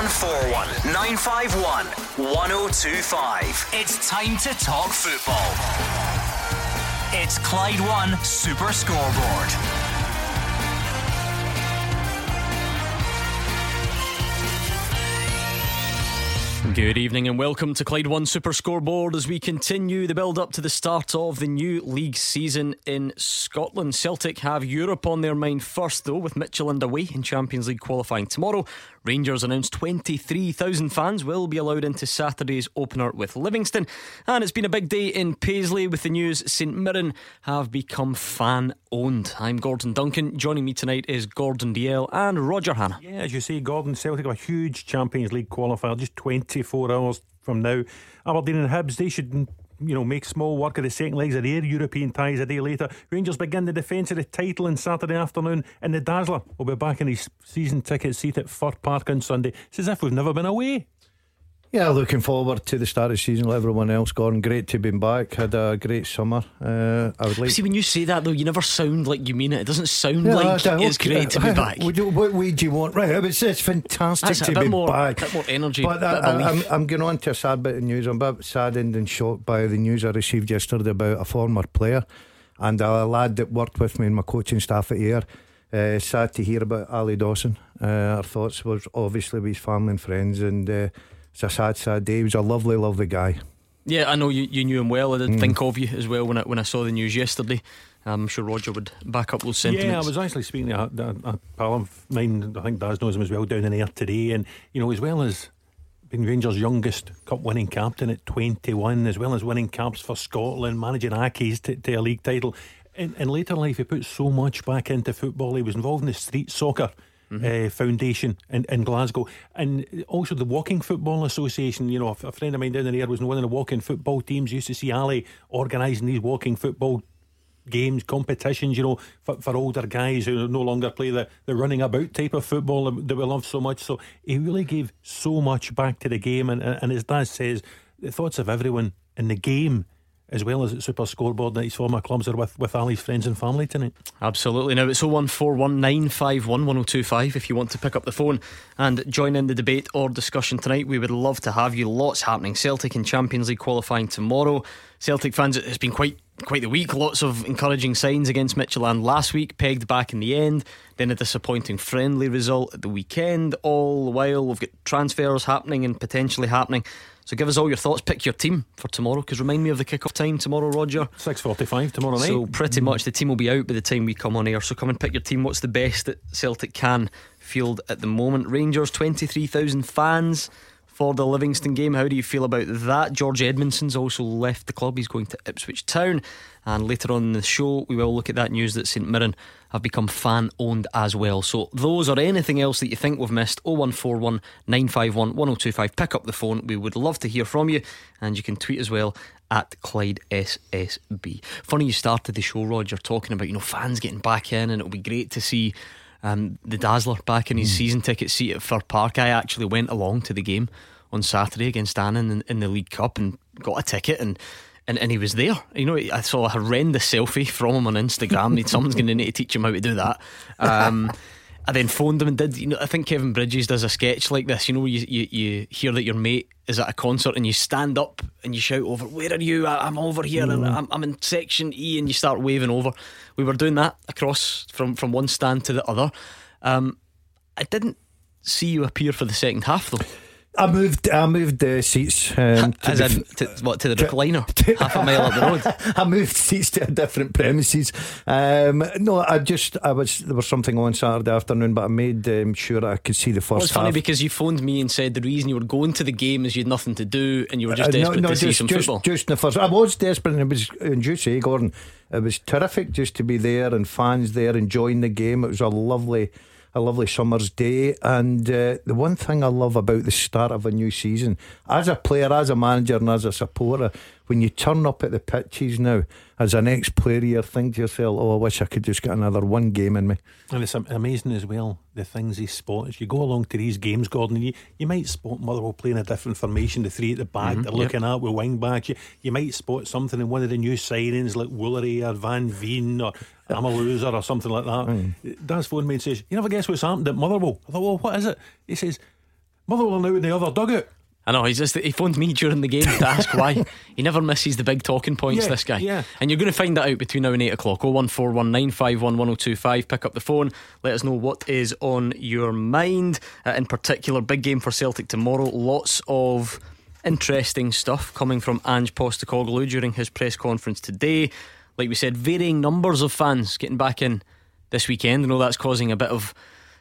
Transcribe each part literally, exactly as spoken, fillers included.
oh one four one, nine five one, one oh two five. It's time to talk football. It's Clyde One Super Scoreboard. Good evening and welcome to Clyde One Super Scoreboard as we continue the build-up to the start of the new league season in Scotland. Celtic have Europe on their mind first though, with Mitchell underway in Champions League qualifying tomorrow. Rangers announced twenty-three thousand fans will be allowed into Saturday's opener with Livingston. And it's been a big day in Paisley with the news St Mirren have become fan-owned. I'm Gordon Duncan. Joining me tonight is Gordon D L and Roger Hannah. Yeah, as you say, Gordon, Celtic are a huge Champions League qualifier, just twenty-four hours from now. Aberdeen and Hibs, they should... you know, make small work of the second legs of their European ties a day later. Rangers begin the defence of the title on Saturday afternoon, and the Dazzler will be back in his season ticket seat at Fir Park on Sunday. It's as if we've never been away. Yeah, looking forward to the start of the season like everyone else, Gordon. Great to be back. Had a great summer. Uh, I would like. See, when you say that though, you never sound like you mean it. It doesn't sound yeah, like I, I, it's okay. great to be back. What way do you want? Right, it's, it's fantastic that's to be more, back. A bit more energy. But I, I, I'm, I'm going on to a sad bit of news. I'm a bit saddened and shocked by the news I received yesterday about a former player and a lad that worked with me in my coaching staff at Ayr. Uh, sad to hear about Ali Dawson. Uh, our thoughts was obviously with his family and friends, and. Uh, It's a sad, sad day. He was a lovely, lovely guy. Yeah, I know you, you knew him well. I did mm. think of you as well when I, when I saw the news yesterday. I'm sure Roger would back up those sentiments. Yeah, I was actually speaking to a, a pal of mine, I think Daz knows him as well, down in Ayr today. And, you know, as well as being Rangers' youngest cup-winning captain at twenty-one, as well as winning caps for Scotland, managing Accies to, to a league title. In, in later life, he put so much back into football. He was involved in the street soccer. Mm-hmm. Uh, foundation in, in Glasgow, and also the Walking Football Association. You know, a, a friend of mine down there was one of the walking football teams. Used to see Ali organising these walking football games, competitions, you know, for, for older guys who no longer play the, the running about type of football that we love so much. So he really gave so much back to the game, and, and as Daz says, the thoughts of everyone in the game as well as at Super Scoreboard that his former clubs are with, with Ali's friends and family tonight. Absolutely. Now it's oh one four one, nine five one, one oh two five if you want to pick up the phone and join in the debate or discussion tonight. We would love to have you. Lots happening. Celtic in Champions League qualifying tomorrow. Celtic fans, it's been quite quite the week. Lots of encouraging signs against Michelin last week, pegged back in the end, then a disappointing friendly result at the weekend. All the while we've got transfers happening and potentially happening. So give us all your thoughts. Pick your team for tomorrow, because remind me of the kick-off time tomorrow, Roger. Six forty-five tomorrow night. So pretty much the team will be out by the time we come on air. So come and pick your team. What's the best that Celtic can field at the moment? Rangers, twenty-three thousand fans for the Livingston game. How do you feel about that? George Edmondson's also left the club. He's going to Ipswich Town. And later on in the show we will look at that news that St Mirren have become fan owned as well. So those or anything else that you think we've missed, oh one four one, nine five one, one oh two five. Pick up the phone. We would love to hear from you. And you can tweet as well at Clyde S S B. Funny you started the show, Roger, talking about, you know, fans getting back in, and it'll be great to see Um, the Dazzler back in his mm. season ticket seat at Fir Park. I actually went along to the game on Saturday against Annan in, in the League Cup and got a ticket, and, and, and he was there. You know, I saw a horrendous selfie from him on Instagram. Someone's going to need to teach him how to do that. Um, I then phoned him and did, you know, I think Kevin Bridges does a sketch like this, you know, you, you, you hear that your mate is at a concert and you stand up and you shout over, "Where are you? I, I'm over here, mm. and I'm, I'm in section E," and you start waving over. We were doing that across from, from one stand to the other. um, I didn't see you appear for the second half though. I moved I moved uh, seats um, to, As the, in, to, what, to the recliner to, half a mile up the road. I moved seats to a different premises. um, No, I just I was there was something on Saturday afternoon, but I made um, sure I could see the first half. Well, it's half. Funny because you phoned me and said the reason you were going to the game is you had nothing to do and you were just desperate uh, no, no, to just, see some just, football just in the first. I was desperate, and it was, and you say, Gordon, it was terrific just to be there and fans there enjoying the game. It was a lovely A lovely summer's day. And uh, the one thing I love about the start of a new season, as a player, as a manager and as a supporter, when you turn up at the pitches now as an ex-player, you think to yourself, oh, I wish I could just get another one game in me. And it's amazing as well, the things he spots. You go along to these games, Gordon, you, you might spot Motherwell playing a different formation, the three at the back, mm-hmm, they're yep. looking at with wing backs. You, you might spot something in one of the new signings like Woolery or Van Veen or I'm a Loser or something like that. Mm. Daz phoned me and says, you never guess what's happened at Motherwell. I thought, well, what is it? He says, Motherwell out in the other dugout. I know, he's just, he phoned me during the game to ask why. He never misses the big talking points, yeah, this guy. Yeah. And you're going to find that out between now and eight o'clock. oh one four one nine five one one oh two five. Pick up the phone, let us know what is on your mind. uh, In particular, big game for Celtic tomorrow. Lots of interesting stuff coming from Ange Postecoglou during his press conference today. Like we said, varying numbers of fans getting back in this weekend. I know that's causing a bit of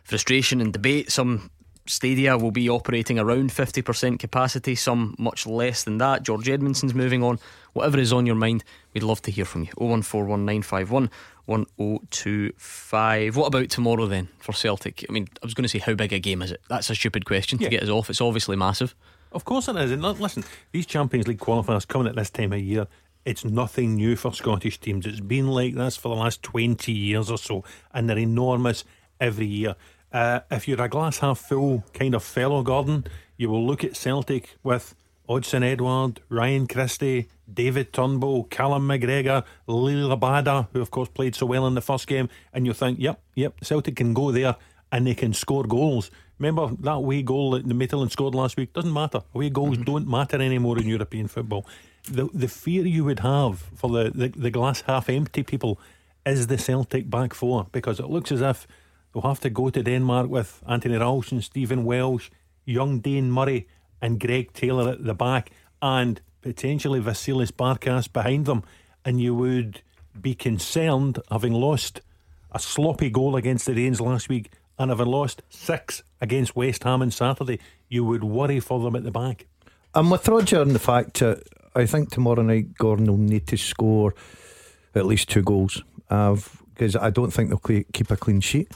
frustration and debate. Some stadia will be operating around fifty percent capacity, some much less than that. George Edmondson's moving on. Whatever is on your mind, we'd love to hear from you. oh one four one nine five one one oh two five. What about tomorrow then for Celtic? I mean, I was going to say, how big a game is it? That's a stupid question, yeah, to get us off. It's obviously massive. Of course it is. And listen, these Champions League qualifiers coming at this time of year, it's nothing new for Scottish teams. It's been like this for the last twenty years or so, and they're enormous every year. Uh, if you're a glass half full kind of fellow, Gordon, you will look at Celtic with Odson-Edward, Ryan Christie, David Turnbull, Callum McGregor, Lille Labada, who of course played so well in the first game, and you think, yep, yep, Celtic can go there and they can score goals. Remember that away goal that the Maitland scored last week? Doesn't matter. Away goals mm-hmm. don't matter anymore in European football. The the fear you would have for the, the, the glass half empty people is the Celtic back four, because it looks as if they'll have to go to Denmark with Anthony Ralston, Stephen Welsh, young Dane Murray and Greg Taylor at the back, and potentially Vasilis Barkas behind them. And you would be concerned, having lost a sloppy goal against the Danes last week and having lost six against West Ham on Saturday, you would worry for them at the back. I'm with Roger on the fact that I think tomorrow night Gordon will need to score at least two goals, because uh, I don't think they'll keep a clean sheet.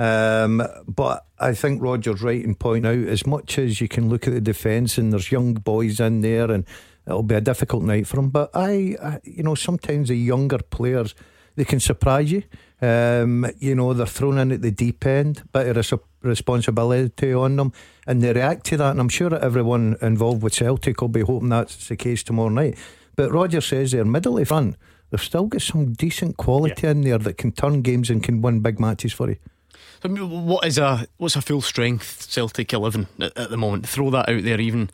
Um, but I think Roger's right in pointing out, as much as you can look at the defence and there's young boys in there and it'll be a difficult night for them, but I, I you know, sometimes the younger players, they can surprise you. Um, you know, they're thrown in at the deep end, bit of res- responsibility on them, and they react to that, and I'm sure everyone involved with Celtic will be hoping that's the case tomorrow night. But Roger says they're middle of run, they've still got some decent quality yeah. in there that can turn games and can win big matches for you. So what is a what's a full strength Celtic eleven at, at the moment? Throw that out there, even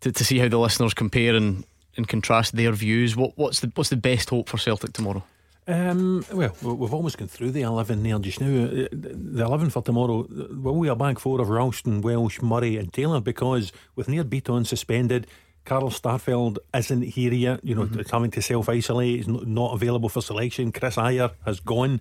to, to see how the listeners compare and, and contrast their views. What what's the what's the best hope for Celtic tomorrow? Um, well, we've almost gone through the eleven there just now. The eleven for tomorrow will be a back four of Ralston, Welsh, Murray, and Taylor, because with Neil Beaton suspended, Carl Starfeld isn't here yet. You know, mm-hmm. it's having to self isolate. He's not available for selection. Chris Ayer has gone.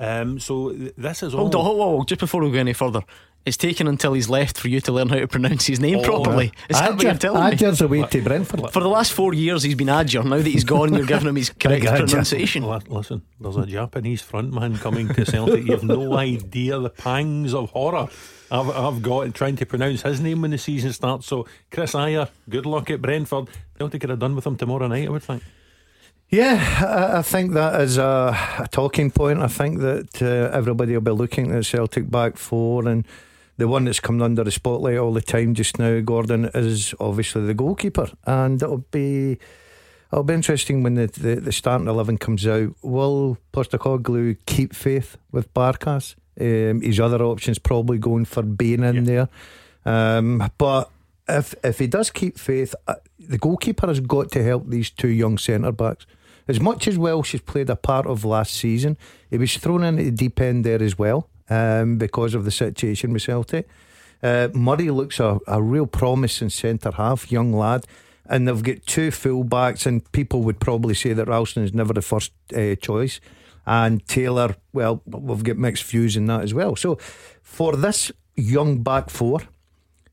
Um, so this is all. Hold on, hold on, just before we go any further, it's taken until he's left for you to learn how to pronounce his name oh, properly. Is Adger, that what you're telling Adger's me? Adger's away to Brentford. For the last four years he's been Adger. Now that he's gone, you're giving him his correct pronunciation. Listen, there's a Japanese frontman coming to Celtic. You have no idea the pangs of horror I've, I've got trying to pronounce his name when the season starts. So Chris Ayer, good luck at Brentford. Don't think I'd have done with him tomorrow night, I would think. Yeah, I think that is a, a talking point. I think that uh, everybody will be looking at Celtic back four, and the one that's coming under the spotlight all the time just now, Gordon, is obviously the goalkeeper. And it'll be it'll be interesting when the, the, the starting eleven comes out. Will Postecoglou keep faith with Barkas? Um, his other option's probably going for Bain in yeah. there. Um, but if if he does keep faith, the goalkeeper has got to help these two young centre-backs. As much as Welsh has played a part of last season, he was thrown into the deep end there as well, um, because of the situation with Celtic. Uh, Murray looks a, a real promising centre-half, young lad, and they've got two full-backs, and people would probably say that Ralston is never the first uh, choice. And Taylor, well, we've got mixed views in that as well. So for this young back four,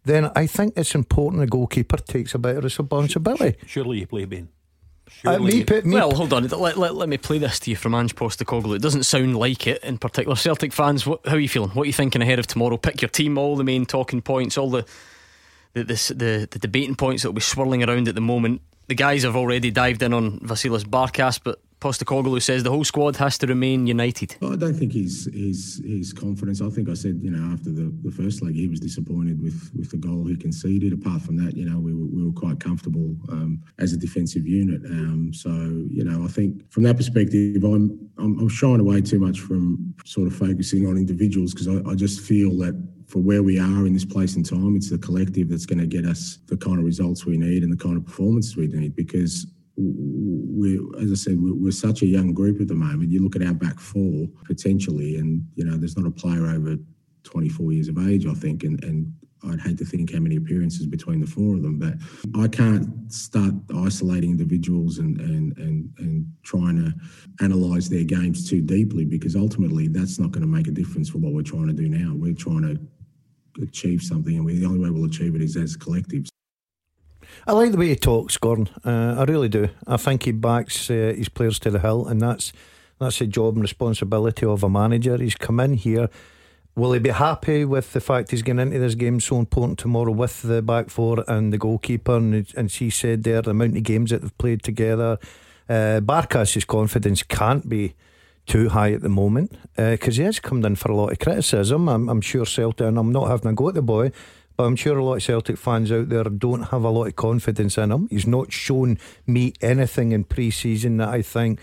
then I think it's important the goalkeeper takes a bit of responsibility. Surely you play Bain. Uh, me, me, well, hold on. Let, let, let me play this to you from Ange Postecoglou. It doesn't sound like it in particular. Celtic fans, what, how are you feeling? What are you thinking ahead of tomorrow? Pick your team, all the main talking points, all the the the, the, the debating points that will be swirling around at the moment. The guys have already dived in on Vasilis Barkas, but Postecoglou says the whole squad has to remain united. Well, I don't think his his his confidence. I think I said, you know, after the, the first leg, he was disappointed with, with the goal he conceded. Apart from that, you know, we were, we were quite comfortable um, as a defensive unit. Um, so, you know, I think from that perspective, I'm I'm, I'm shying away too much from sort of focusing on individuals, because I, I just feel that for where we are in this place and time, it's the collective that's going to get us the kind of results we need and the kind of performances we need, because we, as I said, we're such a young group at the moment. You look at our back four potentially, and you know there's not a player over twenty-four years of age, I think, and and I'd hate to think how many appearances between the four of them. But I can't start isolating individuals and and and, and trying to analyse their games too deeply, because ultimately that's not going to make a difference for what we're trying to do now. We're trying to achieve something, and we, the only way we'll achieve it is as collectives. I like the way he talks, Gordon. Uh, I really do. I think he backs uh, his players to the hill, and that's that's the job and responsibility of a manager. He's come in here. Will he be happy with the fact he's going into this game so important tomorrow with the back four and the goalkeeper? And, and she said there the amount of games that they've played together. Uh, Barkas's confidence can't be too high at the moment, because uh, he has come in for a lot of criticism. I'm, I'm sure Celtic, and I'm not having a go at the boy, but I'm sure a lot of Celtic fans out there don't have a lot of confidence in him. He's not shown me anything in pre-season that I think,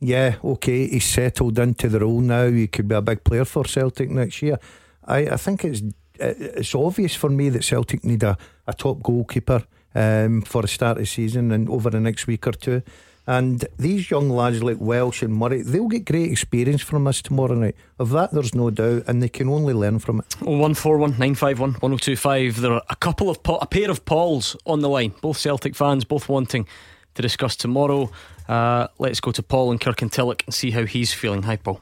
yeah, okay, he's settled into the role now, he could be a big player for Celtic next year. I, I think it's it's obvious for me that Celtic need a, a top goalkeeper um, for the start of the season and over the next week or two. And these young lads like Welsh and Murray, they'll get great experience from us tomorrow night. Of that there's no doubt, and they can only learn from it. oh one four one nine five one one oh two five. There are a couple of a pair of Pauls on the line, both Celtic fans, both wanting to discuss tomorrow. Uh, let's go to Paul in Kirkintilloch and see how he's feeling. Hi, Paul.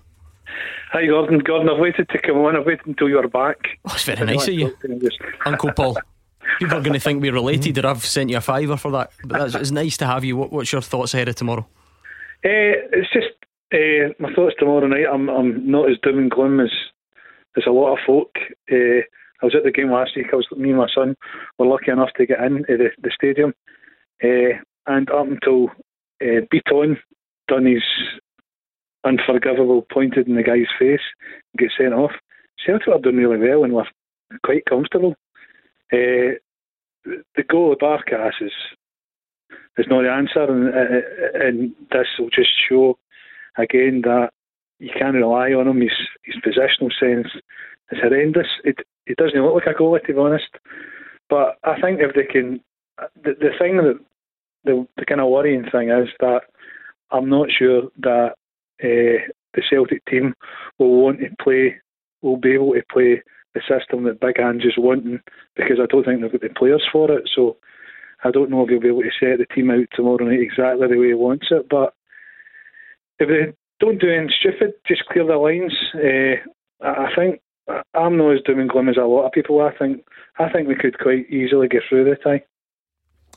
Hi, Gordon. Gordon, I've waited to come on. I've waited until you're back. Oh, it's very nice of you, Uncle Paul. People are going to think we're related, or I've sent you a fiver for that. But that's, it's nice to have you. What, what's your thoughts ahead of tomorrow? Uh, it's just uh, my thoughts tomorrow night. I'm, I'm not as doom and gloom as as a lot of folk. Uh, I was at the game last week. I was me and my son were lucky enough to get in uh, the, the stadium, uh, and up until uh, Beaton done his unforgivable pointed in the guy's face, and get sent off. Celtic are doing really well and were quite comfortable. Uh, the goal of Barkas is is not the answer, and uh, and this will just show again that you can't rely on him. His his positional sense is horrendous. It it doesn't look like a goalie, to be honest. But I think if they can, the the thing that the, the kind of worrying thing is that I'm not sure that uh, the Celtic team will want to play, will be able to play the system that Big Ange's wanting, because I don't think they've got the players for it. So I don't know if he'll be able to set the team out tomorrow night exactly the way he wants it. But if they don't do anything stupid, just clear the lines. Uh, I think I'm not as doom and gloom as a lot of people. I think I think we could quite easily get through the tie.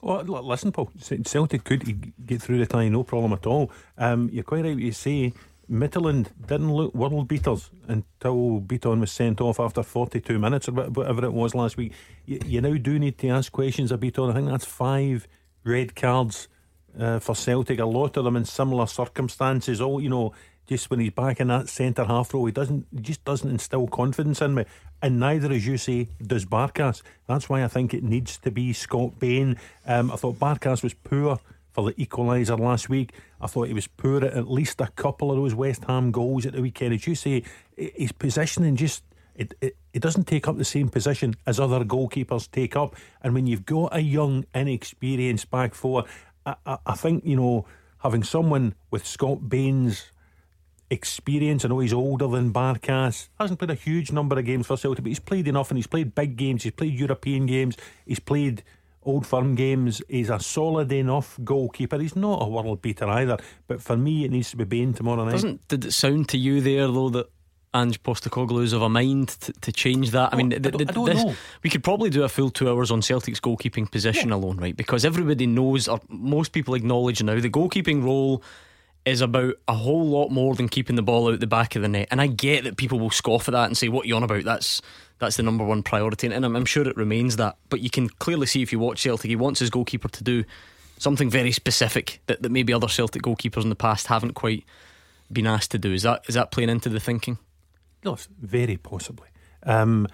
Well, listen, Paul. Celtic could get through the tie, no problem at all. Um, you're quite right what you say. Midtjylland didn't look world beaters until Beaton was sent off after forty-two minutes or whatever it was last week. You, you now do need to ask questions of Beaton. I think that's five red cards uh, for Celtic, a lot of them in similar circumstances. All you know, just when he's back in that centre half row, he doesn't he just doesn't instill confidence in me, and neither, as you say, does Barkas. That's why I think it needs to be Scott Bain. Um, I thought Barkas was poor for the equaliser last week. I thought he was poor at at least a couple of those West Ham goals at the weekend. As you say, his positioning just it, it, it doesn't take up the same position as other goalkeepers take up. And when you've got a young, inexperienced back four, I, I, I think, you know, having someone with Scott Bain's experience, I know he's older than Barkas, hasn't played a huge number of games for Celtic, but he's played enough, and he's played big games, he's played European games, he's played Old Firm games. He's a solid enough goalkeeper. He's not a world beater either, but for me it needs to be Bain tomorrow night. Doesn't Did it sound to you there though that Ange Postecoglou's of a mind to, to change that? I mean, the, the, I don't, I don't this, know. We could probably do a full two hours on Celtic's goalkeeping position, yeah, alone, right? Because everybody knows, or most people acknowledge now, the goalkeeping role is about a whole lot more than keeping the ball out the back of the net. And I get that people will scoff at that and say, what are you on about? That's that's the number one priority, and I'm, I'm sure it remains that. But you can clearly see, if you watch Celtic, he wants his goalkeeper to do something very specific that, that maybe other Celtic goalkeepers in the past haven't quite been asked to do. Is that is that playing into the thinking? No, very possibly. Um,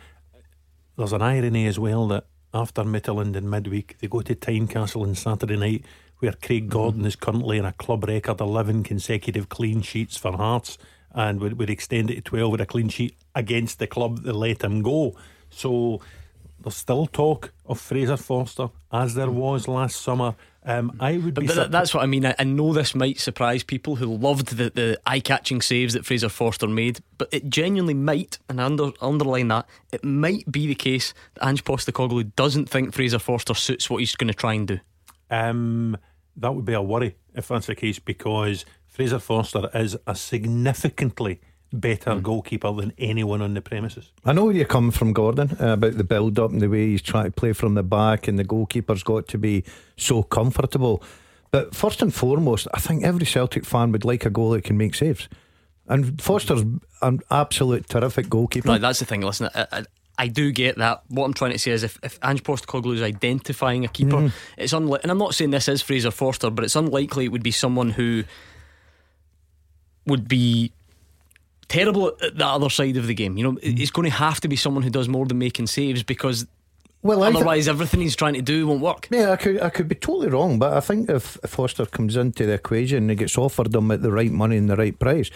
there's an irony as well that after Mitterland in midweek, they go to Tynecastle on Saturday night, where Craig Gordon mm-hmm. is currently in a club record eleven consecutive clean sheets for Hearts, and would, would extend it to twelve with a clean sheet against the club that let him go. So there's still talk of Fraser Forster, as there was last summer. Um, I would but be th- that's what I mean. I, I know this might surprise people who loved the, the eye-catching saves that Fraser Forster made, but it genuinely might, and I under, underline that, it might be the case that Ange Postecoglou doesn't think Fraser Forster suits what he's going to try and do. Um, that would be a worry if that's the case, because Fraser Forster is a significantly better mm. goalkeeper than anyone on the premises. I know where you come from, Gordon, uh, about the build-up and the way he's trying to play from the back, and the goalkeeper's got to be so comfortable. But first and foremost, I think every Celtic fan would like a goal that can make saves, and Forster's an absolute terrific goalkeeper. Right, that's the thing. Listen, I, I, I do get that. What I'm trying to say is, if, if Ange Postecoglou is identifying a keeper, mm. it's unlikely, and I'm not saying this is Fraser Forster, but it's unlikely it would be someone who would be terrible at the other side of the game. You know, it's going to have to be someone who does more than making saves, because well, otherwise th- everything he's trying to do won't work. Yeah, I could I could be totally wrong, but I think if Forster comes into the equation and he gets offered him at the right money and the right price,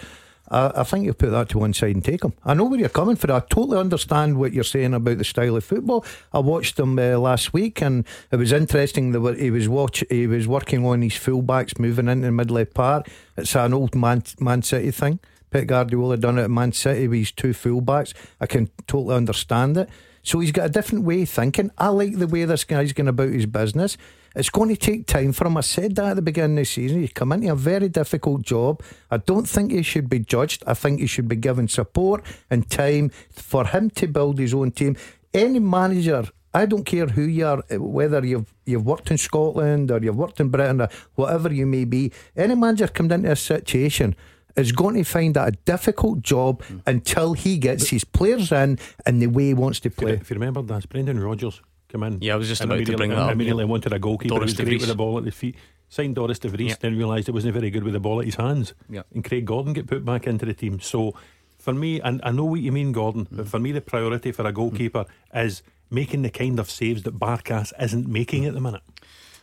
I, I think you put that to one side and take him. I know where you're coming from. I totally understand what you're saying about the style of football. I watched him uh, last week, and it was interesting that he was watch he was working on his fullbacks moving into mid-left part. It's an old Man, Man City thing. Pep Guardiola done it at Man City with his two fullbacks. I can totally understand it. So he's got a different way of thinking. I like the way this guy's going about his business. It's going to take time for him. I said that at the beginning of the season. He's come into a very difficult job. I don't think he should be judged. I think he should be given support and time for him to build his own team. Any manager, I don't care who you are, whether you've you've worked in Scotland or you've worked in Britain or whatever you may be, any manager comes into a situation is going to find that a difficult job mm. until he gets but, his players in and the way he wants to play. If you remember, that's Brendan Rodgers came in. Yeah, I was just about to bring that up. Immediately yeah. wanted a goalkeeper who was great with the ball at the feet. Signed Doris de Vries, yeah. then realised it wasn't very good with the ball at his hands. Yeah. And Craig Gordon get put back into the team. So for me, and I know what you mean, Gordon, mm. but for me the priority for a goalkeeper mm. is making the kind of saves that Barkas isn't making mm. at the minute.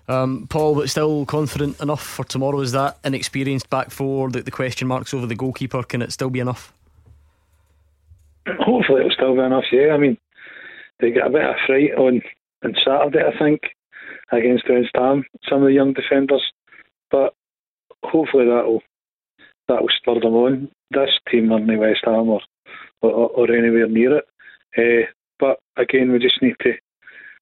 Um, Paul, but still confident enough for tomorrow? Is that an experienced back four, the, the question marks over the goalkeeper, can it still be enough? Hopefully it'll still be enough, yeah. I mean, they got a bit of fright on, on Saturday, I think, against West Ham, some of the young defenders, but hopefully that'll that'll spur them on. This team aren't West Ham or, or, or anywhere near it, uh, but again we just need to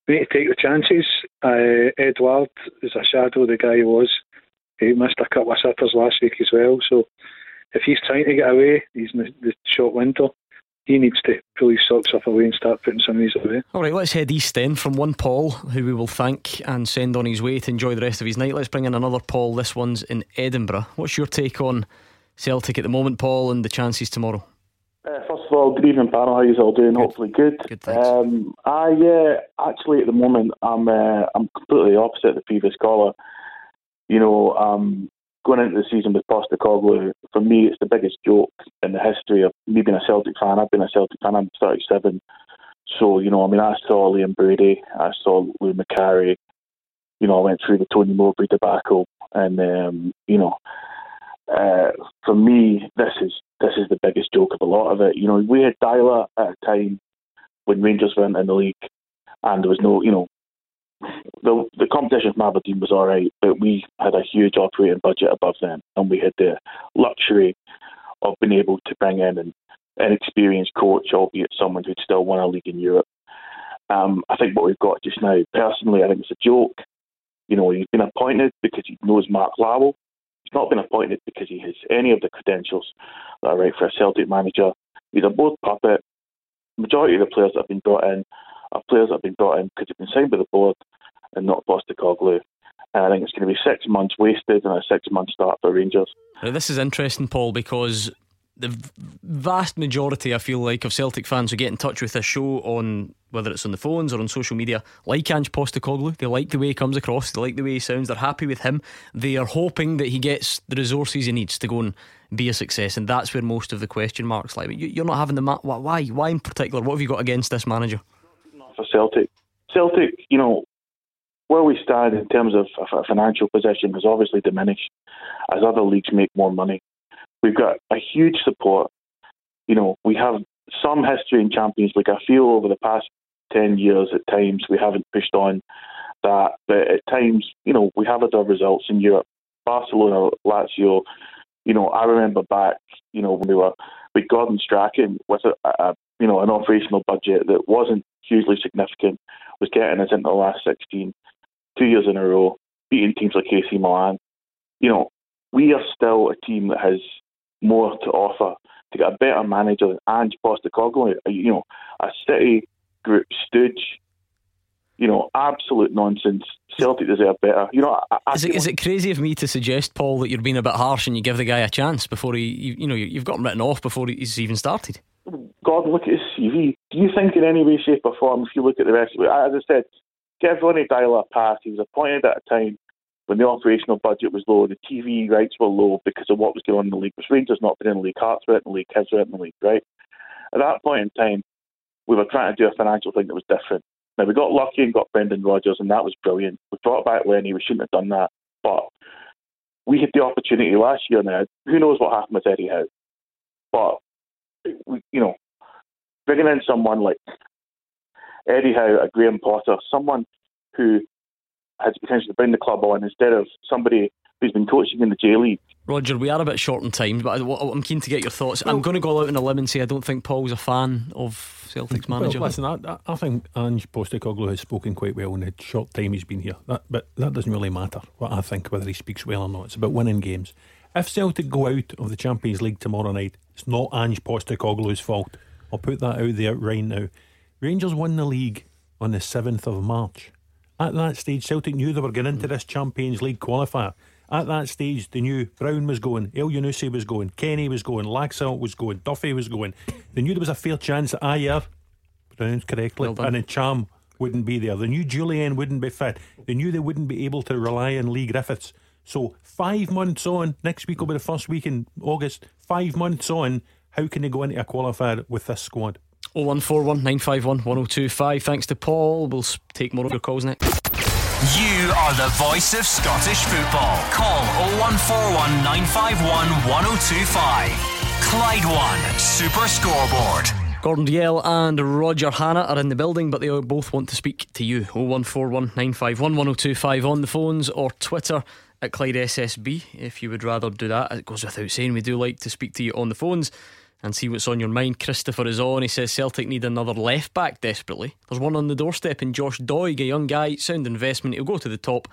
We need to take the chances. Uh, Edward is a shadow of the guy he was. He missed a couple of sitters last week as well. So if he's trying to get away, he's in the, the short window. He needs to pull his socks off away and start putting some of these away. Alright, let's head east then. From one Paul, who we will thank and send on his way to enjoy the rest of his night, let's bring in another Paul. This one's in Edinburgh. What's your take on Celtic at the moment, Paul, and the chances tomorrow? Uh, first of all, good evening, panel. How are you all doing? Good. Hopefully good. Good, thanks. Um, I uh, actually, at the moment, I'm uh, I'm completely opposite the previous caller. You know, um, going into the season with Postecoglou, for me, it's the biggest joke in the history of me being a Celtic fan. I've been a Celtic fan. I'm thirty-seven, so you know, I mean, I saw Liam Brady, I saw Lou Macari. You know, I went through the Tony Mowbray debacle, and um, you know. Uh, for me, this is this is the biggest joke of a lot of it. You know, we had Dyla at a time when Rangers weren't in the league, and there was no, you know, the the competition from Aberdeen was all right, but we had a huge operating budget above them, and we had the luxury of being able to bring in an, an experienced coach, albeit someone who'd still won a league in Europe. Um, I think what we've got just now, personally, I think it's a joke. You know, he's been appointed because he knows Mark Lowell. He's not been appointed because he has any of the credentials that are right for a Celtic manager. He's a board puppet. The majority of the players that have been brought in are players that have been brought in because they've been signed by the board and not Postecoglou. And I think it's going to be six months wasted and a six month start for Rangers. Now, this is interesting, Paul, because the vast majority, I feel like, of Celtic fans who get in touch with this show, on whether it's on the phones or on social media, like Ange Postecoglou. They like the way he comes across, they like the way he sounds, they're happy with him. They are hoping that he gets the resources he needs to go and be a success, and that's where most of the question marks lie. But you're not having the ma- why? Why in particular? What have you got against this manager? Not for Celtic. Celtic, you know, where we stand in terms of a financial position has obviously diminished as other leagues make more money. We've got a huge support. You know, we have some history in Champions League. I feel over the past ten years at times we haven't pushed on that, but at times, you know, we have had our results in Europe. Barcelona, Lazio, you know, I remember back, you know, when we were with Gordon Strachan with a, a you know, an operational budget that wasn't hugely significant, was getting us into the last sixteen, two years in a row, beating teams like A C Milan. You know, we are still a team that has more to offer to get a better manager than Ange Postecoglou. You know, a City group stooge. You know, absolute nonsense. Celtic deserve better. You know, I, I is, it, is it crazy of me to suggest, Paul, that you're being a bit harsh and you give the guy a chance before he, you, you know, you've got him written off before he's even started? God, look at his C V. Do you think in any way, shape, or form, if you look at the rest of it, as I said, give Ronnie Dyler a pass. He was appointed at a time when the operational budget was low, the T V rights were low because of what was going on in the league. Which Rangers not been in the league, Hearts were in the league, Kids were in the league, right? At that point in time, we were trying to do a financial thing that was different. Now, we got lucky and got Brendan Rodgers, and that was brilliant. We brought back Lenny, we shouldn't have done that. But we had the opportunity last year now. Who knows what happened with Eddie Howe? But, we, you know, bringing in someone like Eddie Howe, a Graham Potter, someone who has the potential to bring the club on instead of somebody who's been coaching in the J League. Roger, we are a bit short on time, but I'm keen to get your thoughts. Well, I'm going to go out on a limb and say I don't think Paul's a fan of Celtic's manager. Well, listen, I, I think Ange Postecoglou has spoken quite well in the short time he's been here. That, but that doesn't really matter what I think, whether he speaks well or not. It's about winning games. If Celtic go out of the Champions League tomorrow night, it's not Ange Postecoglou's fault. I'll put that out there right now. Rangers won the league on the seventh of March. At that stage, Celtic knew they were going into this Champions League qualifier. At that stage, they knew Brown was going, El Yunusi was going, Kenny was going, Laxalt was going, Duffy was going. They knew there was a fair chance that Ayer, pronounced correctly, well and Acham wouldn't be there. They knew Julian wouldn't be fit. They knew they wouldn't be able to rely on Lee Griffiths. So five months on, next week will be the first week in August, five months on, how can they go into a qualifier with this squad? oh one four one, nine five one, one oh two five. Thanks to Paul. We'll take more of your calls next. You are the voice of Scottish football. Call oh one four one, nine five one, one oh two five. Clyde One Super Scoreboard. Gordon Dalziel and Roger Hannah are in the building, but they both want to speak to you. oh one four one, nine five one, one oh two five on the phones or Twitter at Clyde S S B if you would rather do that. It goes without saying we do like to speak to you on the phones and see what's on your mind. Christopher is on. He says Celtic need another left back desperately. There's one on the doorstep in Josh Doig, a young guy, sound investment. He'll go to the top.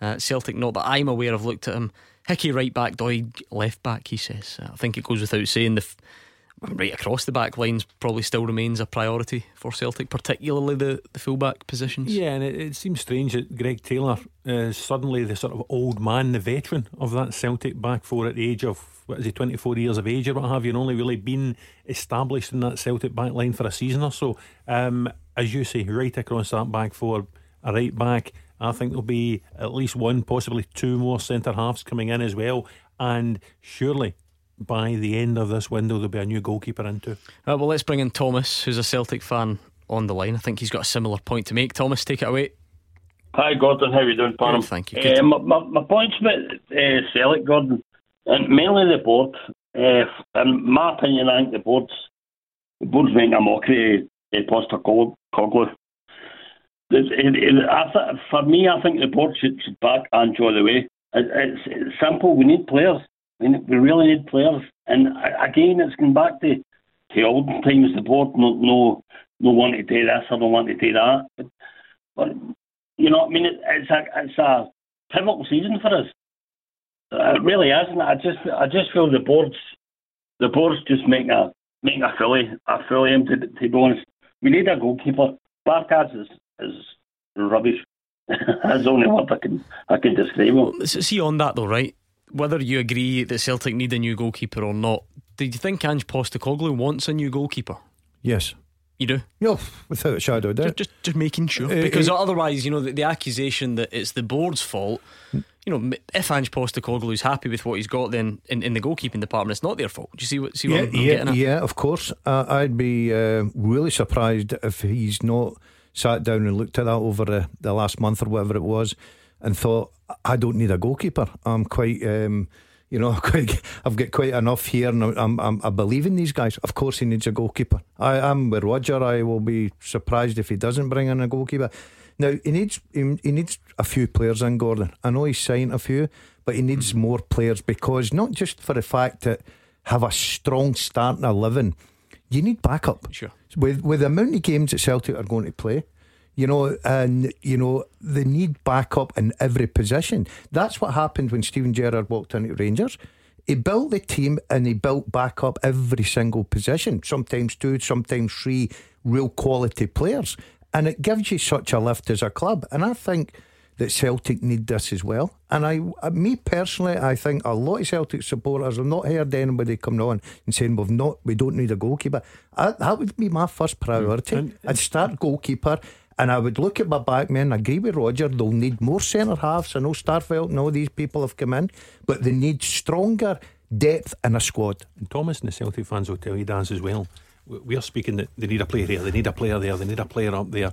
uh, Celtic not that I'm aware of looked at him. Hickey right back, Doig left back, he says. uh, I think it goes without saying the f- right across the back lines probably still remains a priority for Celtic, particularly the, the full back positions. Yeah, and it, it seems strange that Greg Taylor is suddenly the sort of old man, the veteran of that Celtic back four at the age of, what is he, twenty-four years of age or what have you, and only really been established in that Celtic back line for a season or so. Um, as you say, right across that back four, a right back. I think there'll be at least one, possibly two more centre halves coming in as well, and surely by the end of this window there'll be a new goalkeeper in too. Right, well, let's bring in Thomas, who's a Celtic fan, on the line. I think he's got a similar point to make. Thomas, take it away. Hi Gordon, how are you doing, Parham? Thank you. Uh, my, my, my point's about uh, Celtic, Gordon, and mainly the board. Uh, in my opinion, I think the board's the board's making a mockery of uh, Postecoglou. For me, I think the board should sit back and enjoy the way. It, it's, it's simple. We need players. We really need players, and again, it's going back to to olden times. The board no no no want to do this or no want to do that, but, but you know what I mean. It, it's a it's a pivotal season for us. It really isn't. I just I just feel the board's the board's just making a making a fully a fully empty. To be honest, we need a goalkeeper. Barkas is is rubbish. That's the only word I can I can describe him. See on that though, right? whether you agree that Celtic need a new goalkeeper or not, do you think Ange Postecoglou wants a new goalkeeper? Yes. You do? No, without a shadow of doubt. Just, just, just making sure, uh, because uh, otherwise, you know, the, the accusation that it's the board's fault. You know, if Ange Postecoglou is happy with what he's got, then in, in the goalkeeping department, it's not their fault. Do you see what? See what yeah, I'm, I'm yeah, getting at? Yeah, of course. Uh, I'd be uh, really surprised if he's not sat down and looked at that over the, the last month or whatever it was, and thought, I don't need a goalkeeper. I'm quite. Um, You know, I've got quite enough here, and I'm, I'm, I believe in these guys. Of course he needs a goalkeeper. I am with Roger. I will be surprised if he doesn't bring in a goalkeeper. Now he needs he, he needs a few players in, Gordon. I know he's signed a few, but he needs more players, because not just for the fact that have a strong start and a living, you need backup. Sure. With with the amount of games that Celtic are going to play, you know, and you know they need backup in every position. That's what happened when Steven Gerrard walked into Rangers. He built the team and he built backup every single position. Sometimes two, sometimes three real quality players, and it gives you such a lift as a club. And I think that Celtic need this as well. And I, me personally, I think a lot of Celtic supporters have not heard anybody coming on and saying we've not, we don't need a goalkeeper. I, that would be my first priority. And, and, I'd start goalkeeper. And I would look at my back men, agree with Roger, they'll need more centre halves. I know Starfelt and all these people have come in, but they need stronger depth in a squad. And Thomas and the Celtic fans will tell you, Daz, as well, we're speaking that they need a player here, they need a player there, they need a player up there.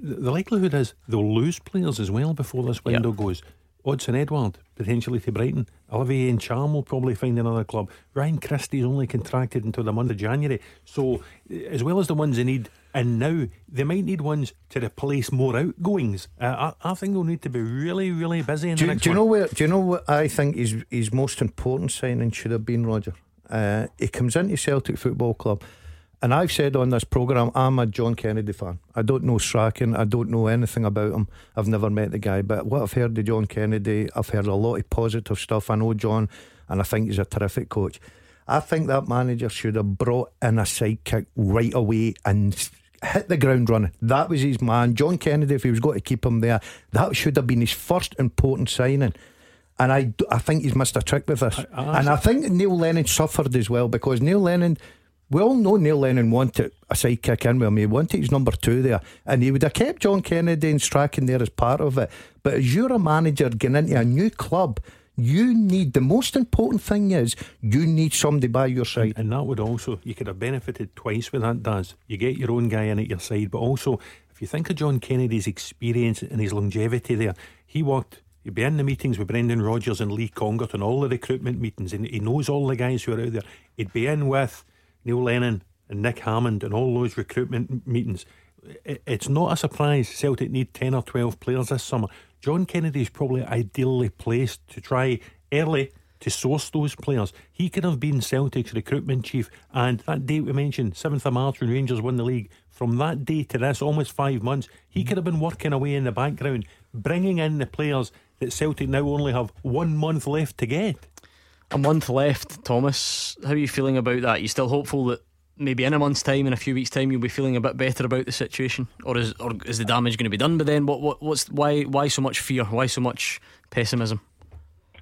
The likelihood is they'll lose players as well before this window yep. goes. Odson-Edward potentially to Brighton. Olivier Ncham will probably find another club. Ryan Christie's only contracted until the month of January. So as well as the ones they need, and now they might need ones to replace more outgoings. Uh, I, I think they'll need to be really, really busy in do, the next do you know where? Do you know what I think is his most important signing should have been, Roger? Uh, he comes into Celtic Football Club, and I've said on this programme, I'm a John Kennedy fan. I don't know Strachan, I don't know anything about him, I've never met the guy, but what I've heard of John Kennedy, I've heard a lot of positive stuff. I know John, and I think he's a terrific coach. I think that manager should have brought in a sidekick right away and hit the ground running. That was his man, John Kennedy. If he was going to keep him there, that should have been his first important signing. And I, I think he's missed a trick with this. I, I and I think Neil Lennon suffered as well, because Neil Lennon, we all know Neil Lennon wanted a sidekick in with him. He wanted his number two there, and he would have kept John Kennedy and Strachan there as part of it. But as you're a manager getting into a new club, you need, the most important thing is, you need somebody by your side. And, and that would also, you could have benefited twice with that, Daz. You get your own guy in at your side, but also if you think of John Kennedy's experience and his longevity there, he worked, he'd be in the meetings with Brendan Rodgers and Lee Congerton, all the recruitment meetings, and he knows all the guys who are out there. He'd be in with Neil Lennon and Nick Hammond and all those recruitment meetings. It, it's not a surprise Celtic need ten or twelve players this summer. John Kennedy is probably ideally placed to try early to source those players. He could have been Celtic's recruitment chief. And that date we mentioned, seventh of March, when Rangers won the league, from that day to this, almost five months, he could have been working away in the background, bringing in the players that Celtic now only have one month left to get. A month left, Thomas. How are you feeling about that? You still hopeful that maybe in a month's time, in a few weeks' time, you'll be feeling a bit better about the situation, or is or is the damage going to be done by then? What what what's why why so much fear? Why so much pessimism?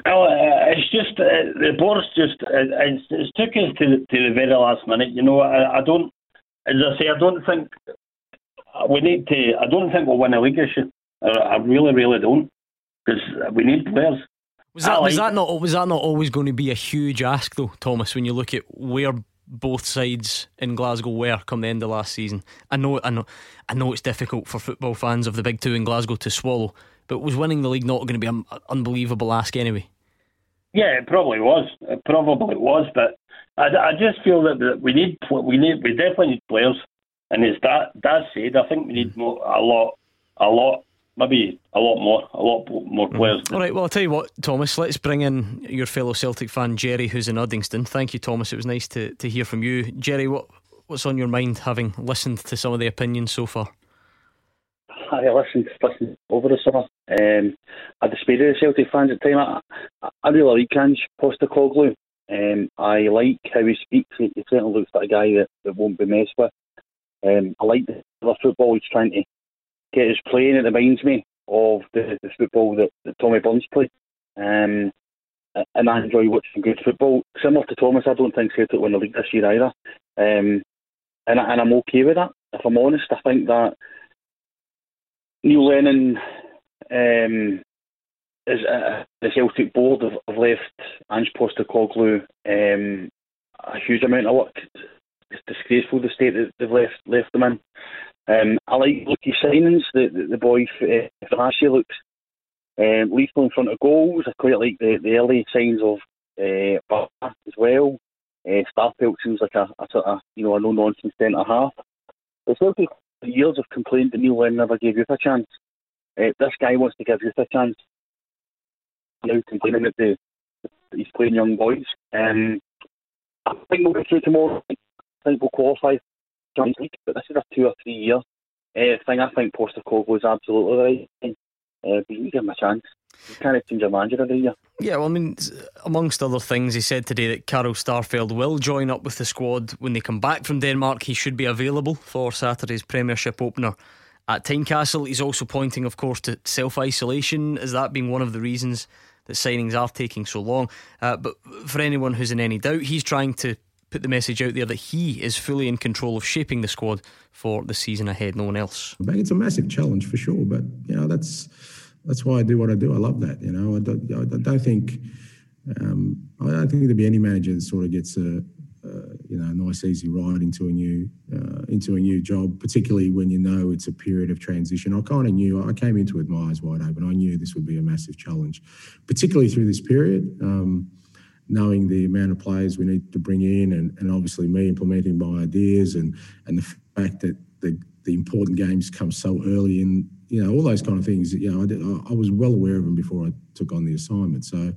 Well, uh, it's just uh, the board's just uh, it's, it's took us to the, to the very last minute. You know, I, I don't, as I say, I don't think we need to. I don't think we'll win a league issue. I really, really don't, because we need players. Was that like, was that not was that not always going to be a huge ask though, Thomas? When you look at where both sides in Glasgow were come the end of last season, I know, I know, I know it's difficult for football fans of the big two in Glasgow to swallow, but was winning the league not going to be an unbelievable ask anyway? Yeah, it probably was. It probably was, but I, I just feel that, that we need, we need, we definitely need players, and as Daz said, I think we need more, a lot, a lot. Maybe a lot more, a lot more players. Mm. All right, well, I'll tell you what, Thomas, let's bring in your fellow Celtic fan, Jerry, who's in Uddingston. Thank you, Thomas. It was nice to, to hear from you. Jerry, what what's on your mind having listened to some of the opinions so far? I listened, listened over the summer. Um, I despaired of the Celtic fans at the time. I, I really like Ange Postecoglou. Um, I like how he speaks. He certainly looks like a guy that, that won't be messed with. Um, I like the football he's trying to get his playing. It reminds me of the, the football that, that Tommy Burns played. Um, and I enjoy watching good football. Similar to Thomas, I don't think Celtic win the league this year either. Um, and, and I'm okay with that, if I'm honest. I think that Neil Lennon um, is uh, the Celtic board have, have left Ange Postecoglou um, a huge amount of work. It's disgraceful the state that they've left left them in. Um, I like Lukey's signings. The, the, the boy uh, Frenassi looks um, lethal in front of goals. I quite like the, the early signs of uh, Barca as well. Uh, Starfelt seems like a, a sort of you know a no nonsense centre half. The Celtic for years have complained that Neil Lennon never gave youth a chance. Uh, this guy wants to give youth a chance. Now complaining that the, the, he's playing young boys. Um, I think we'll get through tomorrow. I think we'll qualify. But this is a two or three year uh, thing. I think Postecoglou is absolutely right. Uh, but you give him a chance. You can't change your manager every year. Yeah, well, I mean, amongst other things, he said today that Carol Starfelt will join up with the squad when they come back from Denmark. He should be available for Saturday's Premiership opener at Tynecastle. He's also pointing, of course, to self-isolation. Is that being one of the reasons that signings are taking so long? Uh, but for anyone who's in any doubt, he's trying to put the message out there that he is fully in control of shaping the squad for the season ahead, no one else. I think it's a massive challenge for sure, but you know that's that's why I do what I do. I love that. You know, I don't, I don't think um, I don't think there'll be any manager that sort of gets a, a you know a nice easy ride into a new uh, into a new job, particularly when you know it's a period of transition. I kind of knew I came into it with my eyes wide open. I knew this would be a massive challenge, particularly through this period. Um, knowing the amount of players we need to bring in and, and obviously me implementing my ideas and, and the fact that the, the important games come so early and, you know, all those kind of things, you know, I, did, I, I was well aware of them before I took on the assignment. So,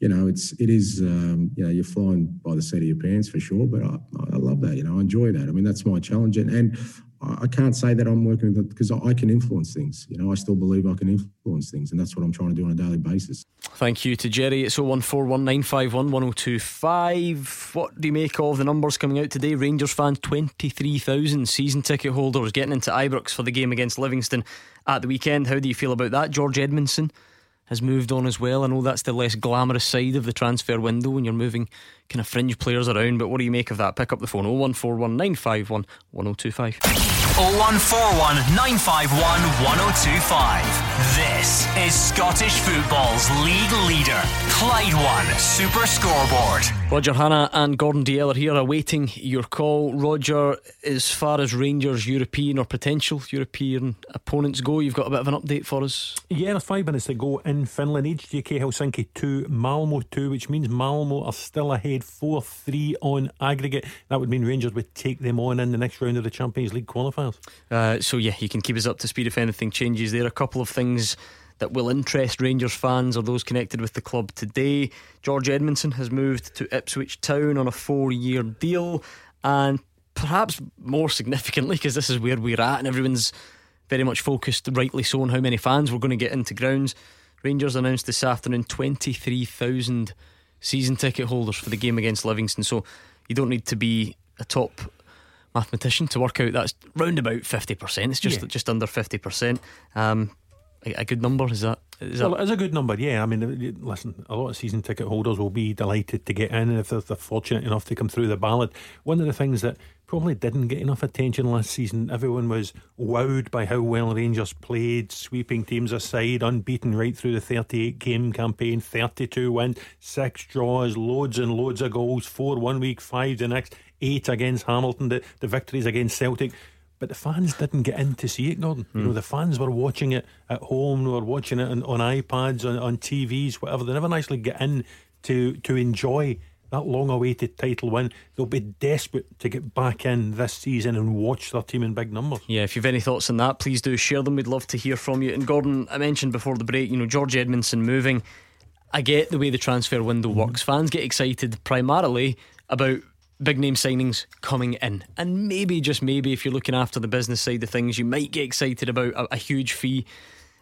you know, it's, it is, um, you know, you're flying by the seat of your pants for sure, but I, I love that, you know, I enjoy that. I mean, that's my challenge and, and I can't say that I'm working with it because I can influence things. You know, I still believe I can influence things, and that's what I'm trying to do on a daily basis. Thank you to Jerry. It's oh one four one nine five one one oh two five. What do you make of the numbers coming out today? Rangers fans, twenty-three thousand season ticket holders getting into Ibrox for the game against Livingston at the weekend. How do you feel about that? George Edmondson has moved on as well. I know that's the less glamorous side of the transfer window when you're moving kind of fringe players around, but what do you make of that? Pick up the phone, oh one four one nine five one one oh two five. oh one four one nine five one one oh two five. This is Scottish football's league leader, Clyde One Super Scoreboard. Roger Hanna and Gordon Dalziel are here awaiting your call. Roger, as far as Rangers European or potential European opponents go, you've got a bit of an update for us. Yeah, there's five minutes to go in Finland. H G K Helsinki two, Malmo two, which means Malmo are still ahead four three on aggregate. That would mean Rangers would take them on in the next round of the Champions League qualifiers. uh, So yeah, you can keep us up to speed if anything changes there. A couple of things that will interest Rangers fans or those connected with the club today. George Edmondson has moved to Ipswich Town on a four year deal, and perhaps more significantly, because this is where we're at and everyone's very much focused, rightly so, on how many fans we're going to get into grounds. Rangers announced this afternoon twenty-three thousand season ticket holders for the game against Livingston. So you don't need to be a top mathematician to work out that's round about fifty percent. It's just yeah. just under fifty percent. Um, a, a good number, is that? Is well, that... it is a good number, yeah. I mean, listen, a lot of season ticket holders will be delighted to get in, and if they're, they're fortunate enough to come through the ballot. One of the things that probably didn't get enough attention last season, everyone was wowed by how well Rangers played, sweeping teams aside, unbeaten right through the thirty-eight game campaign, thirty-two wins, six draws, loads and loads of goals, four one week, five the next, eight against Hamilton, the, the victories against Celtic. But the fans didn't get in to see it, Gordon. Mm. You know, the fans were watching it at home, they were watching it on, on iPads, on, on T Vs, whatever. They never actually get in to to enjoy that long-awaited title win. They'll be desperate to get back in this season and watch their team in big numbers. Yeah, if you've any thoughts on that, please do share them. We'd love to hear from you. And Gordon, I mentioned before the break, you know, George Edmondson moving. I get the way the transfer window works. Fans get excited primarily about big name signings coming in, and maybe, just maybe, if you're looking after the business side of things, you might get excited about a, a huge fee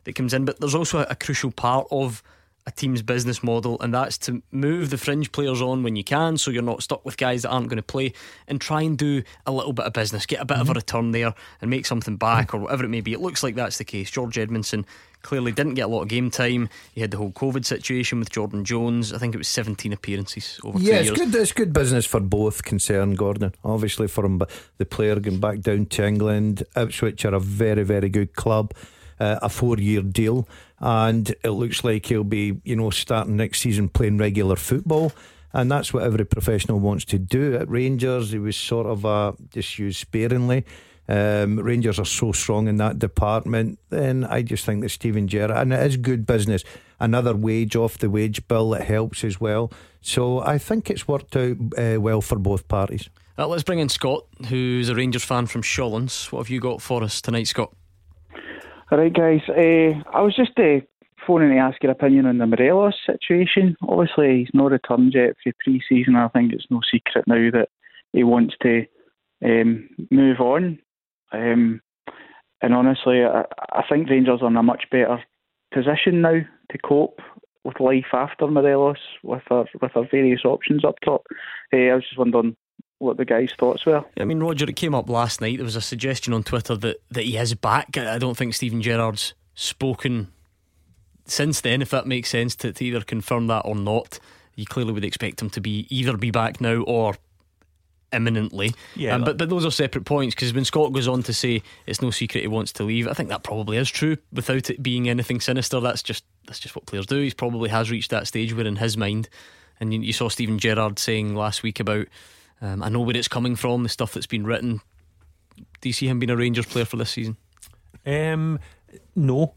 that comes in. But there's also a, a crucial part of a team's business model, and that's to move the fringe players on when you can, so you're not stuck with guys that aren't going to play, and try and do a little bit of business, get a bit mm-hmm. of a return there and make something back mm-hmm. or whatever it may be. It looks like that's the case. George Edmondson clearly didn't get a lot of game time. You had the whole COVID situation with Jordan Jones. I think it was seventeen appearances over yeah, two years. Yeah, it's good, it's good business for both concerned, Gordon. Obviously for him, the player going back down to England. Ipswich are a very, very good club. Uh, a four-year deal, and it looks like he'll be, you know, starting next season playing regular football, and that's what every professional wants to do. At Rangers, he was sort of a just used sparingly. Um, Rangers are so strong in that department. Then I just think that Steven Gerrard, and it is good business, another wage off the wage bill that helps as well. So I think it's worked out uh, well for both parties. Uh, let's bring in Scott, who's a Rangers fan from Shawlands. What have you got for us tonight, Scott? Alright guys, uh, I was just uh, phoning to ask your opinion on the Morelos situation. Obviously he's not returned yet for pre-season. I think it's no secret now that he wants to um, move on, um, and honestly I, I think Rangers are in a much better position now to cope with life after Morelos, with our, with our various options up top. uh, I was just wondering what the guys' thoughts were. I mean, Roger, it came up last night. There was a suggestion on Twitter that, that he is back. I don't think Steven Gerrard's spoken since then, if that makes sense, to, to either confirm that or not. You clearly would expect him to be either be back now or imminently. Yeah, um, but, but those are separate points, because when Scott goes on to say it's no secret he wants to leave, I think that probably is true without it being anything sinister. That's just that's just what players do. He probably has reached that stage where in his mind, and you, you saw Steven Gerrard saying last week about Um, I know where it's coming from, the stuff that's been written. Do you see him being a Rangers player for this season? Um, no,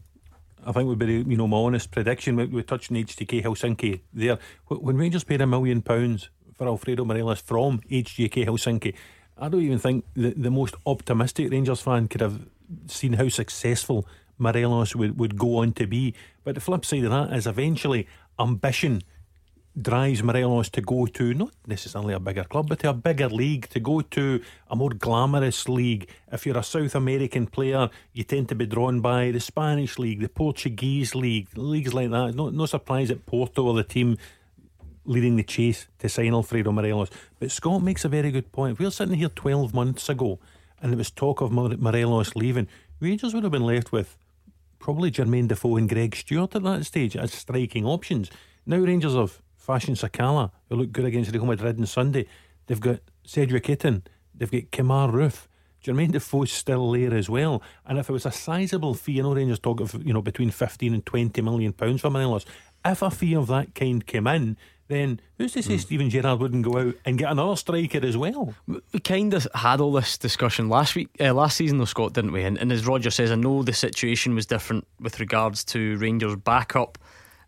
I think would be, you know, my honest prediction. We were touching H G K Helsinki there. When Rangers paid a million pounds for Alfredo Morelos from H G K Helsinki, I don't even think the, the most optimistic Rangers fan could have seen how successful Morelos would, would go on to be. But the flip side of that is eventually ambition drives Morelos to go to not necessarily a bigger club, but to a bigger league, to go to a more glamorous league. If you're a South American player, you tend to be drawn by the Spanish league, the Portuguese league, leagues like that. No, no surprise that Porto are the team leading the chase to sign Alfredo Morelos. But Scott makes a very good point. If we were sitting here twelve months ago and there was talk of Morelos leaving, Rangers would have been left with probably Jermaine Defoe and Greg Stewart at that stage as striking options. Now Rangers have Fashion Sakala, who looked good against Real Madrid on Sunday. They've got Cedric Hitten. They've got Kemar Roof. Jermaine Defoe's still there as well. And if it was a sizeable fee, you know, Rangers talk of, you know, between fifteen and twenty million pounds for Morelos. If a fee of that kind came in, then who's to say mm. Steven Gerrard wouldn't go out and get another striker as well? We kind of had all this discussion last week, uh, last season though, Scott, didn't we? And, and as Roger says, I know the situation was different with regards to Rangers' backup.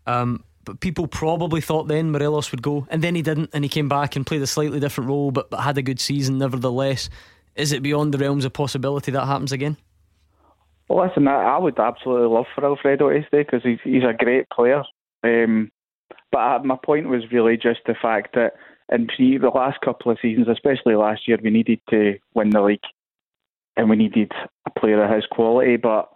Um But people probably thought then Morelos would go, and then he didn't, and he came back and played a slightly different role, but, but had a good season nevertheless. Is it beyond the realms of possibility that happens again? Well, listen, I would absolutely love for Alfredo to stay, because he's, he's a great player. Um, but my point was really just the fact that in pre, the last couple of seasons, especially last year, we needed to win the league, and we needed a player of his quality, but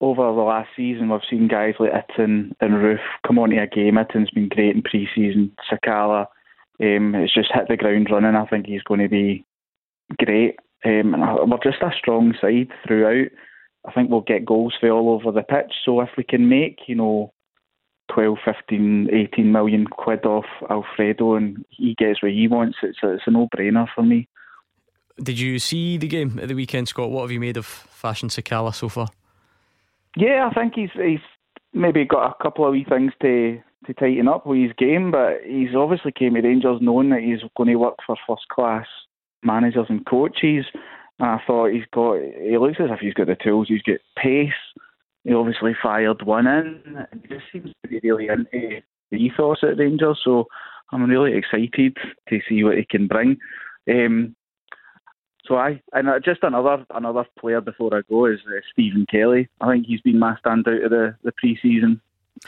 over the last season, we've seen guys like Itten and Roof come onto a game. Itten's been great in pre-season. Sakala um, has just hit the ground running. I think he's going to be great. Um, and we're just a strong side throughout. I think we'll get goals for all over the pitch. So if we can make, you know, twelve, fifteen, eighteen million quid off Alfredo and he gets what he wants, it's a, it's a no-brainer for me. Did you see the game at the weekend, Scott? What have you made of Fashion Sakala so far? Yeah, I think he's he's maybe got a couple of wee things to, to tighten up with his game, but he's obviously came to Rangers knowing that he's going to work for first-class managers and coaches. And I thought he's got, he looks as if he's got the tools. He's got pace. He obviously fired one in. He just seems to be really into the ethos at Rangers, so I'm really excited to see what he can bring. Um, So I and just another another player before I go is uh, Stephen Kelly. I think he's been my standout of the, the pre-season.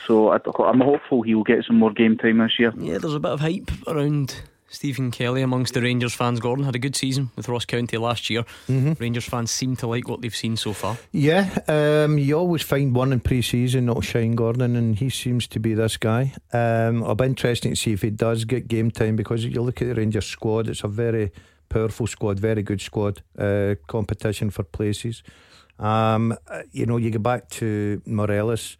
So I, I'm hopeful he'll get some more game time this year. Yeah, there's a bit of hype around Stephen Kelly amongst the Rangers fans, Gordon, had a good season with Ross County last year. Mm-hmm. Rangers fans seem to like what they've seen so far. Yeah, um, you always find one in pre-season that'll shine, Gordon, and he seems to be this guy. Um, I'll be interested to see if he does get game time, because if you look at the Rangers squad, it's a very powerful squad, very good squad, uh, competition for places. Um, you know, you go back to Morelos.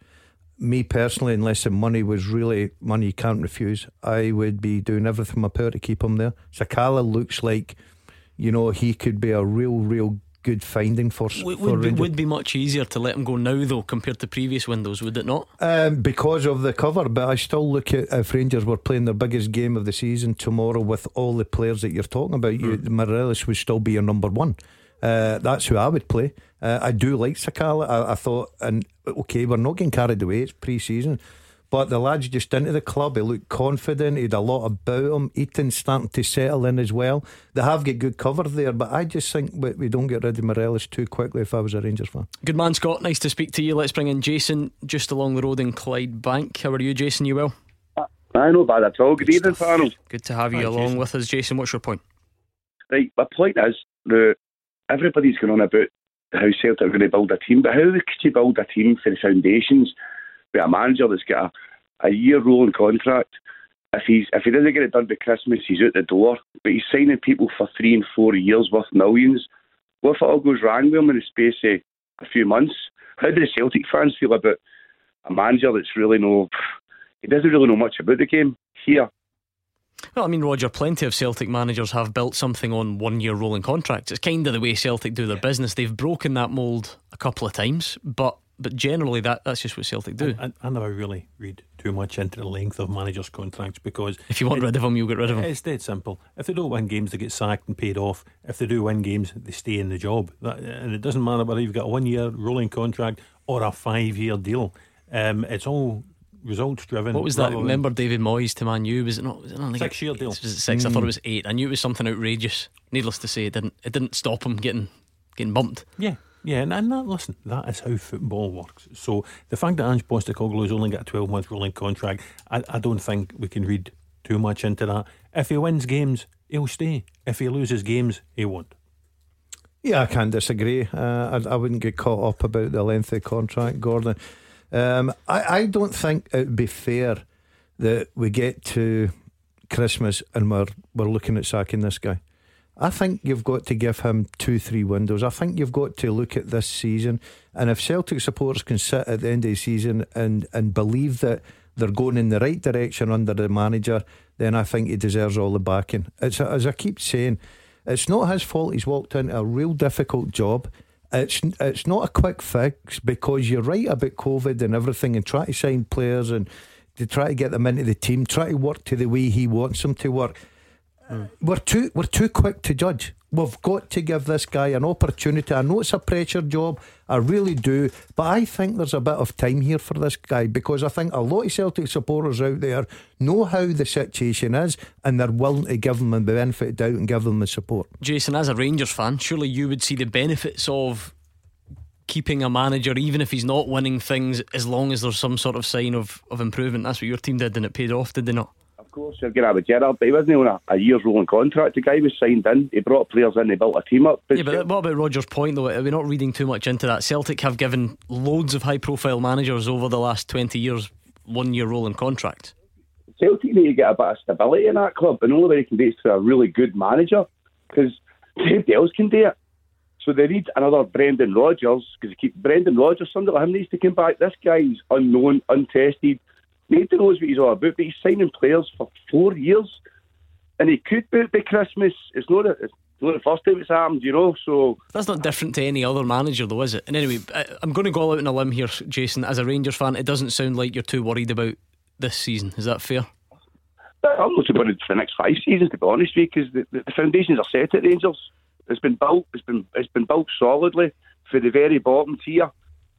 Me personally, unless the money was really money you can't refuse, I would be doing everything in my power to keep him there. Sakala looks like, you know, he could be a real, real good finding for would, for would, be, would be much easier to let him go now though, compared to previous windows, would it not? Um, because of the cover. But I still look at, if Rangers were playing their biggest game of the season tomorrow with all the players that you're talking about, you, mm. Morelos would still be your number one. Uh, that's who I would play. Uh, I do like Sakala. I, I thought, and okay, we're not getting carried away, it's pre-season, but the lad's just into the club. He looked confident. He had a lot about him. Eaton's starting to settle in as well. They have got good cover there, but I just think we, we don't get rid of Morelos too quickly if I was a Rangers fan. Good man, Scott, nice to speak to you. Let's bring in Jason just along the road in Clydebank. How are you, Jason? You well? Uh, I know bad at all. Good, good evening, panel. Good to have you Hi, along Jason. with us, Jason. What's your point? Right, my point is the everybody's going on about how Celtic are going to build a team, but how could you build a team for the foundations with a manager that's got a, a year rolling contract? If he's if he doesn't get it done by Christmas, he's out the door. But he's signing people for three and four years worth millions. What if it all goes wrong with him in the space of a few months? How do the Celtic fans feel about a manager that's really no? He doesn't really know much about the game here. Well, I mean, Roger, plenty of Celtic managers have built something on one-year rolling contracts. It's kind of the way Celtic do their business. They've broken that mould a couple of times, but but generally that, that's just what Celtic do. I, I, I never really read too much into the length of managers' contracts, because if you want it, rid of them, you'll get rid of them. It's dead simple. If they don't win games, they get sacked and paid off. If they do win games, they stay in the job, that, and it doesn't matter whether you've got a one-year rolling contract or a five-year deal. Um, it's all results driven. What was that? Remember David Moyes to Man U? Was it not? Was it not like six year deal? Was it six? Mm. I thought it was eight. I knew it was something outrageous. Needless to say, it didn't. It didn't stop him getting getting bumped. Yeah, yeah. And, and that, listen, that is how football works. So the fact that Ange Postecoglou has only got a twelve month rolling contract, I, I don't think we can read too much into that. If he wins games, he'll stay. If he loses games, he won't. Yeah, I can't disagree. Uh, I, I wouldn't get caught up about the length of the contract, Gordon. Um, I, I don't think it would be fair that we get to Christmas and we're, we're looking at sacking this guy. I think you've got to give him two, three windows. I think you've got to look at this season, and if Celtic supporters can sit at the end of the season and, and believe that they're going in the right direction under the manager, then I think he deserves all the backing. It's a, as I keep saying, it's not his fault he's walked into a real difficult job. It's it's not a quick fix, because you're right about COVID and everything, and try to sign players and to try to get them into the team, try to work to the way he wants them to work. Mm. We're too we're too quick to judge. We've got to give this guy an opportunity. I know it's a pressure job, I really do, but I think there's a bit of time here for this guy, because I think a lot of Celtic supporters out there know how the situation is, and they're willing to give them the benefit of the doubt and give them the support. Jason, as a Rangers fan, surely you would see the benefits of keeping a manager, even if he's not winning things, as long as there's some sort of sign of, of improvement. That's what your team did, and it paid off, did they not? Of course, you're going to have a Gerrard, but he wasn't on a, a year's rolling contract. The guy was signed in, he brought players in, he built a team up. But yeah, but what about Roger's point though? Are we not reading too much into that? Celtic have given loads of high profile managers over the last twenty years one year rolling contracts. Celtic need to get a bit of stability in that club, and the only way they can do it is through a really good manager, because nobody else can do it. So they need another Brendan Rodgers, because keep Brendan Rodgers, somebody like him needs to come back. This guy's unknown, untested. Nobody knows what he's all about, but he's signing players for four years, and he could be by Christmas. It's not, a, it's not the first time it's happened, you know. So that's not different to any other manager, though, is it? And anyway, I'm going to go out on a limb here, Jason. As a Rangers fan, it doesn't sound like you're too worried about this season. Is that fair? I'm not too worried for the next five seasons, to be honest with you, because the, the foundations are set at Rangers. It's been built. It's been it's been built solidly for the very bottom tier,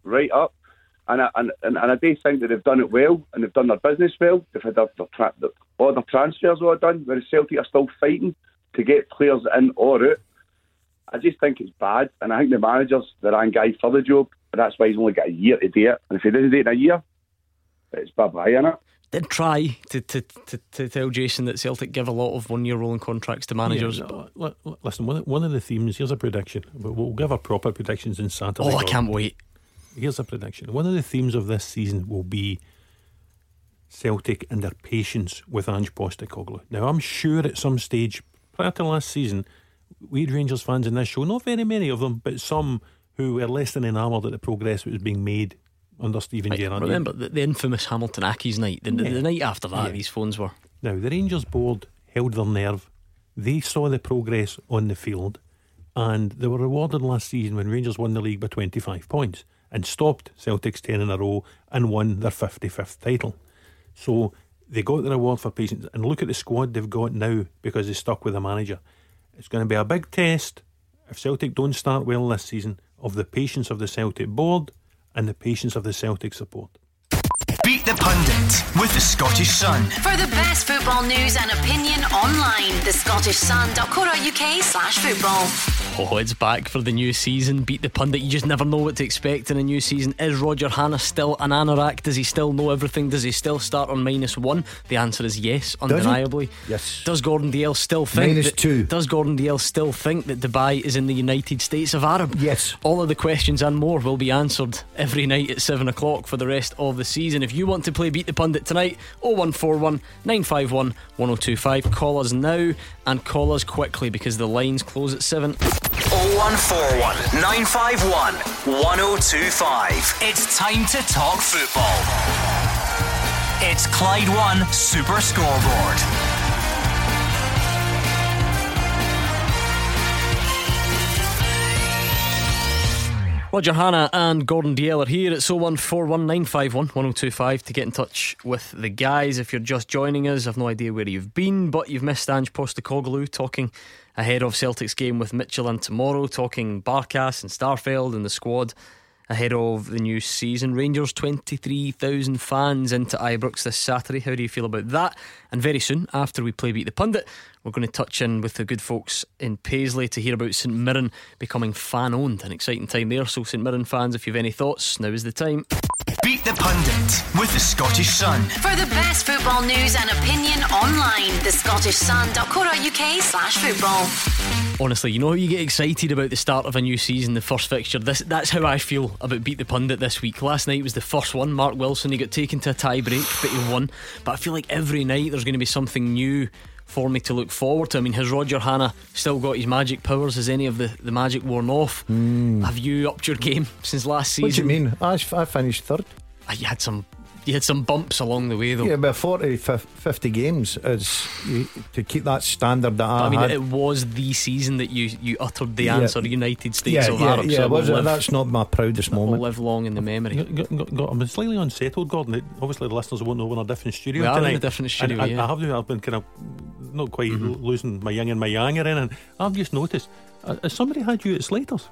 right up. And I, and, and I do think that they've done it well, and they've done their business well. They've had their, their tra- their, all their transfers all done, whereas Celtic are still fighting to get players in or out. I just think it's bad, and I think the manager's the wrong guy for the job, and that's why he's only got a year to do it. And if he doesn't do it in a year, it's bye-bye, isn't it? did try to, to, to, to tell Jason that Celtic give a lot of one year rolling contracts to managers. Yeah, no, listen, one, one of the themes, here's a prediction. We'll give our proper predictions in Saturday. Oh, I can't wait. Here's a prediction. One of the themes of this season will be Celtic and their patience with Ange Postecoglou. Now, I'm sure at some stage, prior to last season, we had Rangers fans in this show, not very many of them, but some who were less than enamoured at the progress that was being made under Stephen right, Gerrard. Remember the, the infamous Hamilton Accies night, the, yeah. the night after that, yeah. these phones were. Now, the Rangers board held their nerve. They saw the progress on the field, and they were rewarded last season when Rangers won the league by twenty-five points and stopped Celtic's ten in a row and won their fifty-fifth title. So they got their reward for patience, and look at the squad they've got now because they stuck with a manager. It's going to be a big test if Celtic don't start well this season, of the patience of the Celtic board and the patience of the Celtic support. Beat the Pundit with the Scottish Sun. For the best football news and opinion online, the scottish sun dot co dot uk slash football. Oh, it's back for the new season. Beat the Pundit. You just never know what to expect in a new season. Is Roger Hanna still an anorak? Does he still know everything? Does he still start on minus one? The answer is yes, undeniably. Does yes. Does Gordon Dalziel still think minus that, two? Does Gordon Dalziel still think that Dubai is in the United States of Arab? Yes. All of the questions and more will be answered every night at seven o'clock for the rest of the season. If you want to play Beat the Pundit tonight, oh one four one nine five one one oh two five. Call us now and call us quickly because the lines close at seven. oh one four one nine five one one oh two five. It's time to talk football. It's Clyde One Super Scoreboard. Roger Hanna and Gordon Dalziel are here. It's oh one four one nine five one one oh two five to get in touch with the guys. If you're just joining us, I've no idea where you've been, but you've missed Ange Postecoglou talking ahead of Celtic's game with Michelin tomorrow, talking Barkas and Starfeld and the squad ahead of the new season. Rangers twenty-three thousand fans into Ibrox this Saturday. How do you feel about that? And very soon after we play Beat the Pundit, we're going to touch in with the good folks in Paisley to hear about St Mirren becoming fan owned. An exciting time there. So St Mirren fans, if you've any thoughts, now is the time. Beat the Pundit with the Scottish Sun. For the best football news and opinion online, the scottish sun dot co dot uk slash football. Honestly, you know how you get excited about the start of a new season, the first fixture? This, that's how I feel about Beat the Pundit this week. Last night was the first one. Mark Wilson, he got taken to a tie break, but he won. But I feel like every night there's going to be something new for me to look forward to. I mean, has Roger Hanna still got his magic powers? Has any of the, the magic worn off? Mm. Have you upped your game since last season? What do you mean? I, I finished third. I, you had some you had some bumps along the way though. Yeah, about forty, fifty games is, to keep that standard that I, I mean had. It was the season that you, you uttered the yeah. answer, United States yeah, of yeah, Arab. Yeah, so yeah, was it? Live, that's not my proudest moment. Will live long in the memory. Got, got, got, I'm slightly unsettled, Gordon. Obviously the listeners won't know we're in a different studio. We are in a different studio. I, yeah. I, I have I've been kind of not quite mm-hmm. losing my yin and my yang or anything. I've just noticed uh, has somebody had you at Slater's?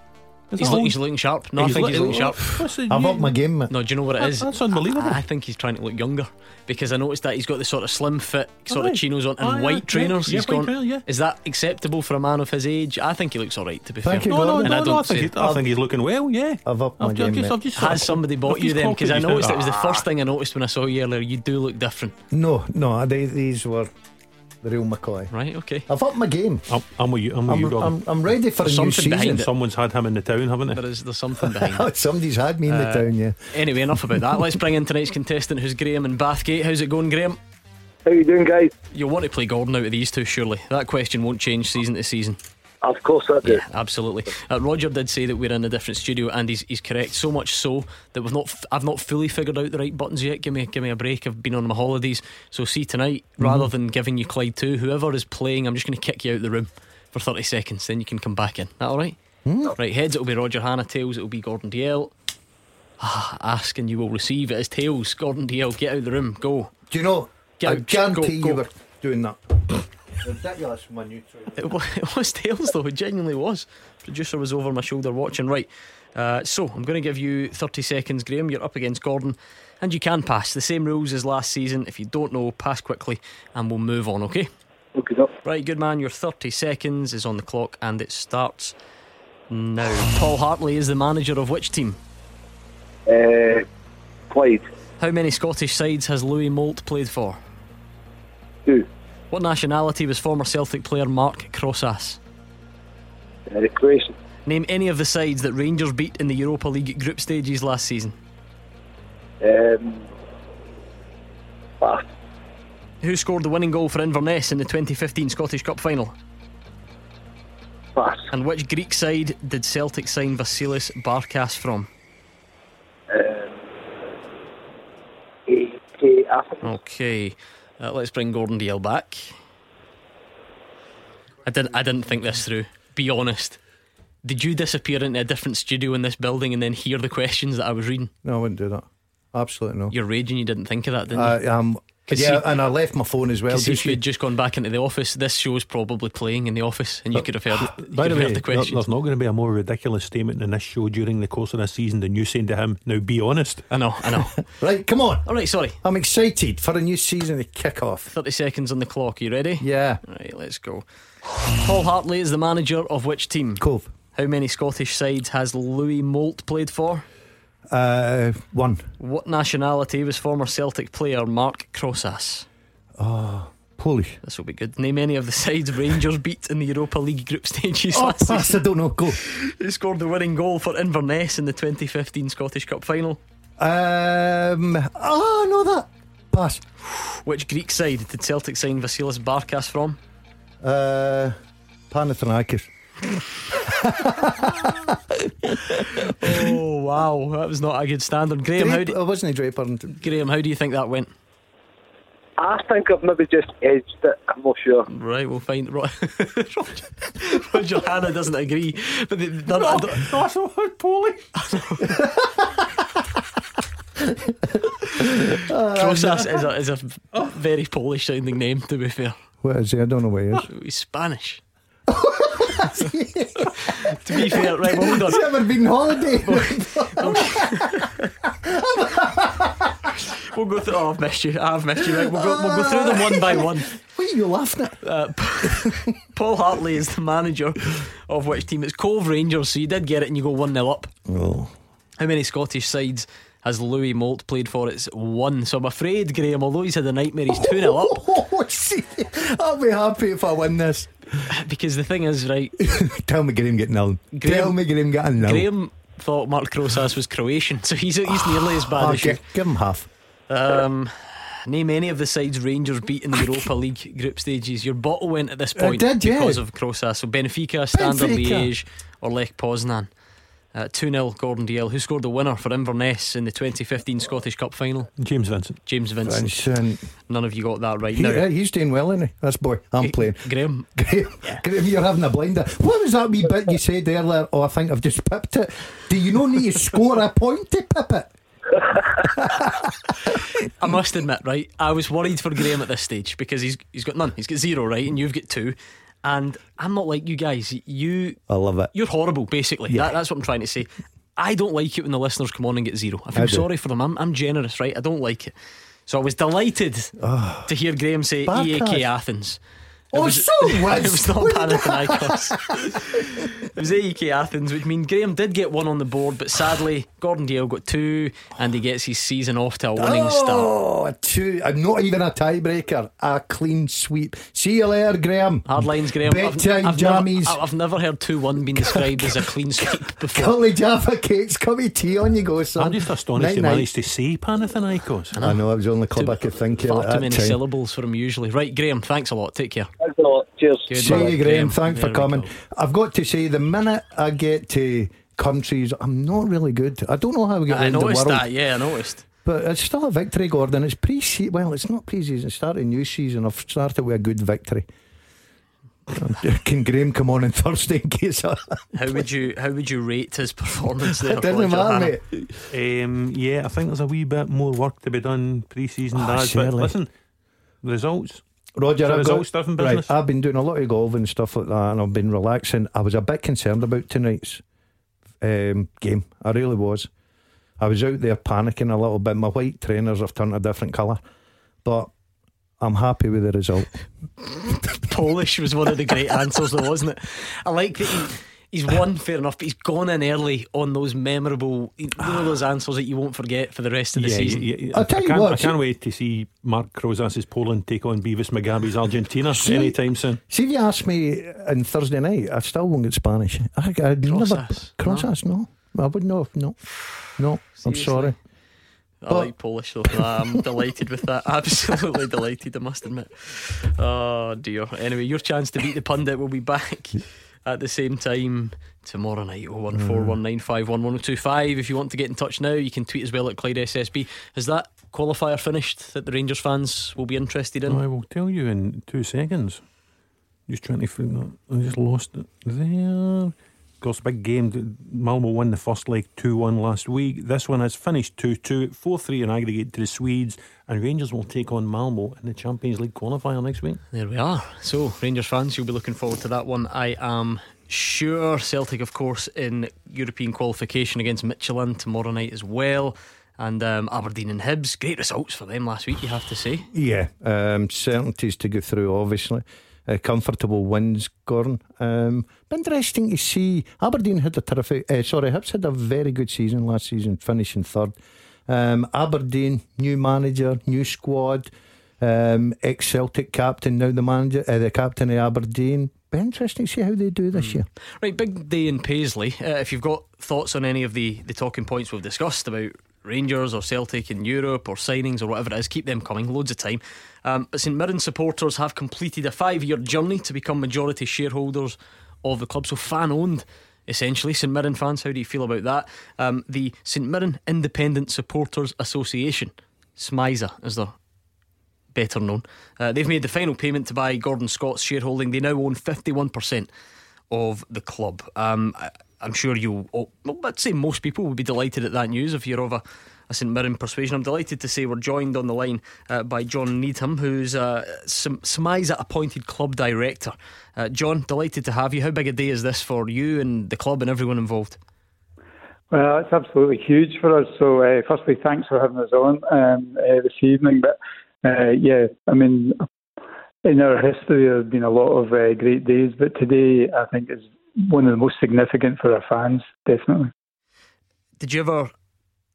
He's, look, he's looking sharp. No, he's I think look, he's looking sharp. Listen, I've upped my game. No, do you know what it is? That's unbelievable. I, I think he's trying to look younger because I noticed that he's got the sort of slim fit sort right. of chinos on and oh, white yeah, trainers. Yeah, he's yeah, gone. Trail, yeah. Is that acceptable for a man of his age? I think he looks alright, to be Thank fair. You, no, no, and no, I, don't no, I, think, it, I think he's looking well. Yeah, I've upped my I've, game. I've just, I've just, Has I've, somebody bought I've you then? Because I noticed it was the first thing I noticed when I saw you earlier. You do look different. No, no, these were the real McCoy. Right, okay. I've upped my game. I'm, I'm with you. I'm, with I'm, you I'm, I'm ready for there's a new season. Someone's had him in the town, haven't they? There is, there's something behind it. Somebody's had me in uh, the town, yeah. Anyway, enough about that. Let's bring in tonight's contestant, who's Graham in Bathgate. How's it going, Graham? How you doing, guys? You'll want to play Gordon out of these two, surely. That question won't change season to season. Of course I do. Yeah, absolutely. uh, Roger did say that we're in a different studio, and he's, he's correct. So much so that we've not f- I've not fully figured out the right buttons yet. Give me, give me a break. I've been on my holidays. So see tonight, mm-hmm. rather than giving you Clyde two, whoever is playing, I'm just going to kick you out of the room for thirty seconds. Then you can come back in. That alright? Mm. Right, heads it'll be Roger Hanna, tails it'll be Gordon Dalziel. Ask and you will receive. It is tails. Gordon Dalziel, get out of the room. Go. Do you know get I out. guarantee go, go. you were doing that. Ridiculous from my neutral. It was, it was tails though. It genuinely was. Producer was over my shoulder watching. Right, uh, so I'm going to give you thirty seconds, Graham. You're up against Gordon, and you can pass. The same rules as last season. If you don't know, pass quickly and we'll move on. Okay? Okay, up. Right, good man. Your thirty seconds is on the clock and it starts now. Paul Hartley is the manager of which team? Uh, Clyde. How many Scottish sides has Louis Moult played for? Two. What nationality was former Celtic player Mark Crossas? Uh, Croatian. Name any of the sides that Rangers beat in the Europa League group stages last season. Um, ah. Who scored the winning goal for Inverness in the twenty fifteen Scottish Cup final? Pass. And which Greek side did Celtic sign Vasilis Barkas from? Um, okay, uh, let's bring Gordon Deal back. I didn't. I didn't think this through. Be honest. Did you disappear into a different studio in this building and then hear the questions that I was reading? No, I wouldn't do that. Absolutely no. You're raging. You didn't think of that, didn't uh, you? Um, yeah, see, and I left my phone as well. If you had just gone back into the office, this show's probably playing in the office, and you but, could have heard. You by could the have way, heard the questions. There's not going to be a more ridiculous statement than this show during the course of this season than you saying to him, "Now be honest." I know, I know. Right, come on. All right, sorry. I'm excited for a new season to kick off. Thirty seconds on the clock. Are you ready? Yeah. Right, let's go. Paul Hartley is the manager of which team? Cove. How many Scottish sides has Louis Moult played for? Uh, one. What nationality was former Celtic player Mark Crossas? Ah, oh, Polish. This will be good. Name any of the sides Rangers beat in the Europa League group stages oh, last pass, season. I don't know. Go. Who scored the winning goal for Inverness in the twenty fifteen Scottish Cup final? Um, oh, I know that. Pass. Which Greek side did Celtic sign Vasilis Barkas from? Uh, Panathinaikos. Oh wow, that was not a good standard. Graham, Drape, how do you, wasn't he Draperton? Graham, how do you think that went? I think I've maybe just edged it. I'm not sure. Right, we'll find. Roger, Roger Hannah doesn't agree. But they, they're, no, they're, that's all poorly. Crossas is a, is a very Polish sounding name, to be fair. What is he? I don't know where he is. He's Spanish. To be fair, right, well done. He's never been on holiday. We'll go through. Oh, I've missed you. I've missed you. Right, we'll go. We'll go through them one by one. What are you laughing at? Uh, Paul Hartley is the manager of which team? It's Cove Rangers. So you did get it, and you go one nil up. Oh. How many Scottish sides has Louis Moult played for? It's one. So I'm afraid, Graham, although he's had a nightmare, he's two nil up. Oh, see, I'll be happy if I win this. Because the thing is, right. Tell me Graham getting nil. Tell me Graham getting nil. Graham thought Mark Crossas was Croatian, so he's he's nearly as bad oh, as you. Give him half. Um, name any of the sides Rangers beat in the Europa League group stages. Your bottle went at this point. It did, yeah. Because of Crossas. So Benfica, Standard Liège, or Lech Poznan. Uh, two nil Gordon Deal. Who scored the winner for Inverness in the twenty fifteen Scottish Cup final? James Vincent. James Vincent, Vincent. None of you got that right. He, now, yeah, he's doing well, isn't he? This boy. I'm he, playing Graham. Graham, yeah. Graham, you're having a blinder. What was that wee bit you said earlier? Oh, I think I've just pipped it. Do you not need to score a point to pip it? I must admit, right, I was worried for Graham at this stage, because he's he's got none. He's got zero, right? And you've got two. And I'm not like you guys. You, I love it. You're horrible, basically. Yeah. That, that's what I'm trying to say. I don't like it when the listeners come on and get zero. I feel sorry for them. I'm, I'm generous, right? I don't like it. So I was delighted oh, to hear Graham say E A K Athens. It oh, was, so was. It was not Panathinaikos. It was A E K Athens, which means Graham did get one on the board, but sadly, Gordon Deal got two, and he gets his season off to a winning oh, start. Oh, two! Not even a tiebreaker, a clean sweep. See you later, Graham. Hard lines, Graham. Bedtime I've, I've jammies. Never, I've never heard two one being described as a clean sweep before. Curly Jaffa cakes, cummy tea on you go, son. I'm just astonished you managed to say Panathinaikos. I know, I know, it was the only club too, I could think of. Far too many time. syllables for him usually. Right, Graham, thanks a lot. Take care. Thanks a lot. Cheers. Good See you, Graham. Graham. Thanks there for coming. Go. I've got to say, the minute I get to countries, I'm not really good. I don't know how we get around the world. I noticed that. Yeah, I noticed. But it's still a victory, Gordon. It's pre-season. Well, it's not pre-season. It's starting new season. I've started with a good victory. Can Graham come on on Thursday in case I how would you how would you rate his performance there? It doesn't matter, mate. Um, yeah, I think there's a wee bit more work to be done pre-season. Oh, Dad, but listen, results. Roger, I've, got, right, I've been doing a lot of golf and stuff like that, and I've been relaxing. I was a bit concerned about tonight's um, game. I really was. I was out there panicking a little bit. My white trainers have turned a different colour, but I'm happy with the result. Polish was one of the great answers though, wasn't it? I like that he, he's won, fair enough, but he's gone in early on those memorable, you know, those answers that you won't forget for the rest of the yeah, season. Yeah, yeah. I, I, tell I, you can't, what, I can't wait to see Mark Krozas's Poland take on Beavis Mugabe's Argentina see, anytime soon. See, if you ask me on Thursday night, I still won't get Spanish. I, I'd Krozas. never Krozas, no. no. I wouldn't know. No, no. Seriously? I'm sorry. I but, like Polish though. I'm delighted with that. Absolutely delighted, I must admit. Oh dear. Anyway, your chance to beat the pundit will be back at the same time tomorrow night. Oh one four one nine five one one oh two five. If you want to get in touch now, you can tweet as well at Clyde S S B. Is that qualifier finished that the Rangers fans will be interested in? I will tell you in two seconds. Just trying to find that. I just lost it there. Of course, big game. Malmo won the first leg two one last week. This one has finished two two, four three in aggregate to the Swedes, and Rangers will take on Malmo in the Champions League qualifier next week. There we are. So Rangers fans, you'll be looking forward to that one, I am sure. Celtic, of course, in European qualification against Michelin tomorrow night as well. And um, Aberdeen and Hibs, great results for them last week, you have to say. Yeah, um, certainties to go through, obviously. Uh, comfortable wins, Gordon. Um, but interesting to see. Aberdeen had a terrific. Uh, sorry, Hibs had a very good season last season, finishing third. Um, Aberdeen, new manager, new squad, um, ex-Celtic captain, now the manager, uh, the captain of Aberdeen. Be interesting to see how they do this mm. year. Right, big day in Paisley. Uh, if you've got thoughts on any of the the talking points we've discussed about Rangers or Celtic in Europe or signings or whatever it is, keep them coming, loads of time. um, But St Mirren supporters have completed a five year journey to become majority shareholders of the club, so fan owned essentially. St Mirren fans, how do you feel about that? Um, the St Mirren Independent Supporters Association, S M I S A as they're better known, uh, they've made the final payment to buy Gordon Scott's shareholding. They now own fifty-one percent of the club. um, I, I'm sure you'll, oh, well, I'd say most people would be delighted at that news if you're of a, a St Mirren persuasion. I'm delighted to say we're joined on the line uh, by John Needham, who's uh, S M I S A appointed club director. uh, John, delighted to have you. How big a day is this for you and the club and everyone involved? Well, it's absolutely huge for us. So uh, firstly, thanks for having us on um, uh, this evening. But uh, yeah, I mean, in our history there have been a lot of uh, great days, but today I think is one of the most significant for our fans, definitely. Did you ever,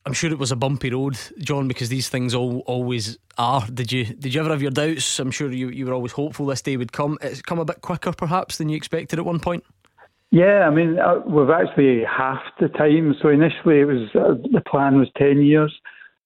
I'm sure it was a bumpy road, John, because these things all, always are. Did you did you ever have your doubts? I'm sure you, you were always hopeful this day would come. It's come a bit quicker perhaps than you expected at one point. Yeah, I mean, uh, we've actually halved the time. So initially it was uh, the plan was ten years,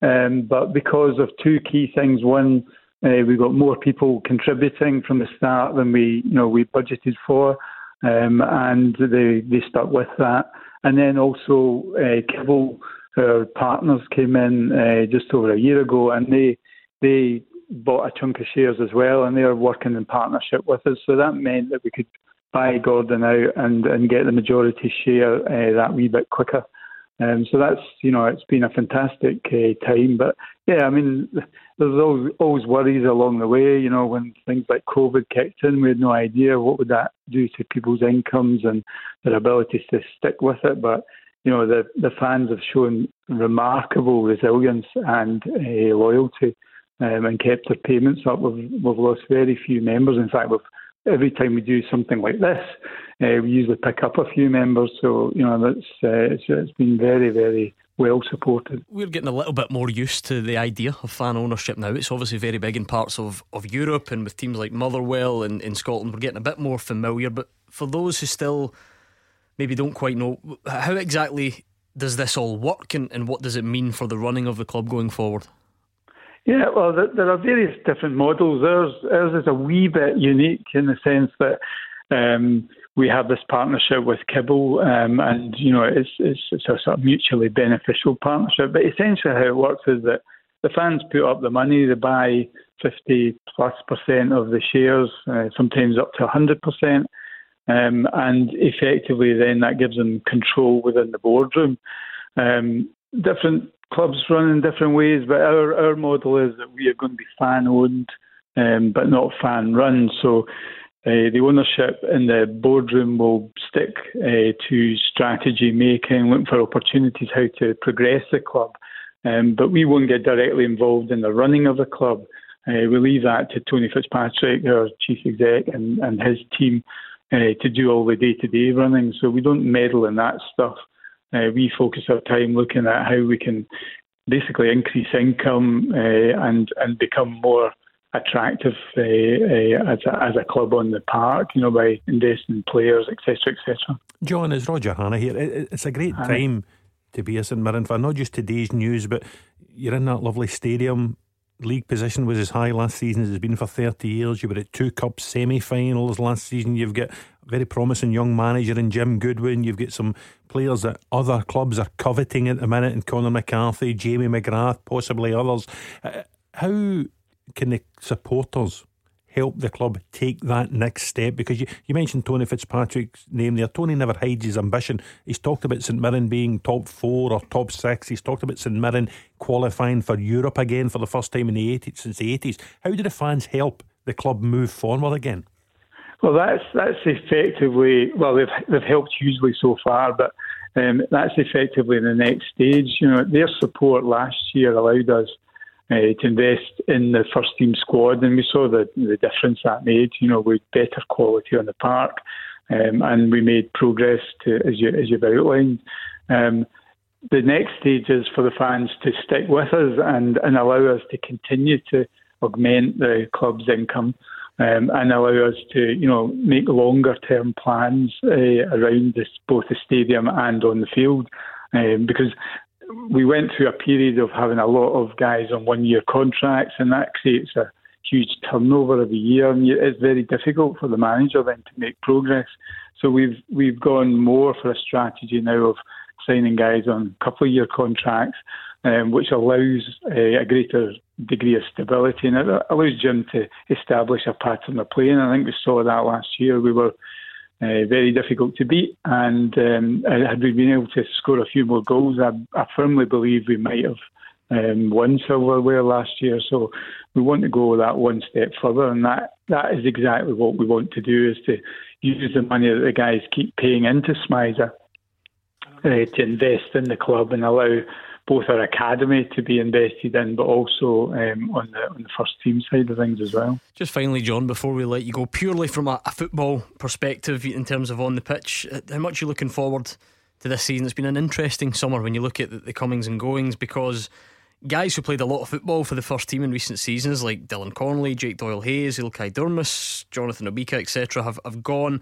um, but because of two key things. One, uh, we got more people contributing from the start than we you know we budgeted for. Um, and they, they stuck with that. And then also uh, Kibble, our partners, came in uh, just over a year ago, and they they bought a chunk of shares as well, and they are working in partnership with us. So that meant that we could buy Gordon out and, and get the majority share uh, that wee bit quicker. Um, so that's, you know, it's been a fantastic uh, time. But yeah, I mean, there's always, always worries along the way. You know, when things like COVID kicked in, we had no idea what would that do to people's incomes and their abilities to stick with it. But, you know, the, the fans have shown remarkable resilience and uh, loyalty um, and kept their payments up. We've, we've lost very few members. In fact, we've every time we do something like this, uh, we usually pick up a few members. So, you know, that's uh, it's, it's been very, very well supported. We're getting a little bit more used to the idea of fan ownership now. It's obviously very big in parts of, of Europe, and with teams like Motherwell and in Scotland, we're getting a bit more familiar. But for those who still maybe don't quite know, how exactly does this all work, and, and what does it mean for the running of the club going forward? Yeah, well, there are various different models. Ours, ours is a wee bit unique in the sense that um, we have this partnership with Kibble, um, and you know, it's, it's it's a sort of mutually beneficial partnership. But essentially, how it works is that the fans put up the money, they buy fifty plus percent of the shares, uh, sometimes up to a hundred percent, um, and effectively, then that gives them control within the boardroom. Um, different. Clubs run in different ways, but our, our model is that we are going to be fan-owned, um, but not fan-run. So uh, the ownership in the boardroom will stick uh, to strategy making, looking for opportunities how to progress the club. Um, but we won't get directly involved in the running of the club. Uh, we leave that to Tony Fitzpatrick, our chief exec, and, and his team. uh, to do all the day-to-day running. So we don't meddle in that stuff. Uh, we focus our time looking at how we can basically increase income uh, and and become more attractive uh, uh, as, a, as a club on the park, you know, by investing in players, et cetera, et cetera. John, it's Roger Hannah here. It's a great Hannah. time to be a St Mirren fan. Not just today's news, but you're in that lovely stadium. League position was as high last season as it's been for thirty years. You were at two cup semi-finals last season. You've got a very promising young manager in Jim Goodwin. You've got some players that other clubs are coveting at the minute, and Conor McCarthy, Jamie McGrath, possibly others. How can the supporters help the club take that next step? Because you, you mentioned Tony Fitzpatrick's name there. Tony never hides his ambition. He's talked about St Mirren being top four or top six. He's talked about St Mirren qualifying for Europe again for the first time in the eighties, since the eighties. How do the fans help the club move forward again? Well, that's that's effectively well they've they've helped hugely so far, but um, that's effectively the next stage. You know, their support last year allowed us Uh, to invest in the first team squad, and we saw the, the difference that made. You know, with better quality on the park, um, and we made progress to, as you as you've outlined. Um, the next stage is for the fans to stick with us and, and allow us to continue to augment the club's income, um, and allow us to, you know, make longer term plans uh, around this, both the stadium and on the field, um, because we went through a period of having a lot of guys on one-year contracts, and that creates a huge turnover every year, and it's very difficult for the manager then to make progress. So we've we've gone more for a strategy now of signing guys on couple-year contracts, um, which allows uh, a greater degree of stability, and it allows Jim to establish a pattern of play. And I think we saw that last year. We were Uh, very difficult to beat, and um, had we been able to score a few more goals, I, I firmly believe we might have um, won silverware last year. So we want to go that one step further, and that, that is exactly what we want to do, is to use the money that the guys keep paying into Smythe uh, to invest in the club and allow both our academy to be invested in, but also um, on the on the first team side of things as well. Just finally, John, before we let you go, purely from a, a football perspective in terms of on the pitch, how much are you looking forward to this season? It's been an interesting summer when you look at the, the comings and goings, because guys who played a lot of football for the first team in recent seasons, like Dylan Connolly, Jake Doyle-Hayes, Ilkay Durmus, Jonathan Obika, et cetera, have, have gone.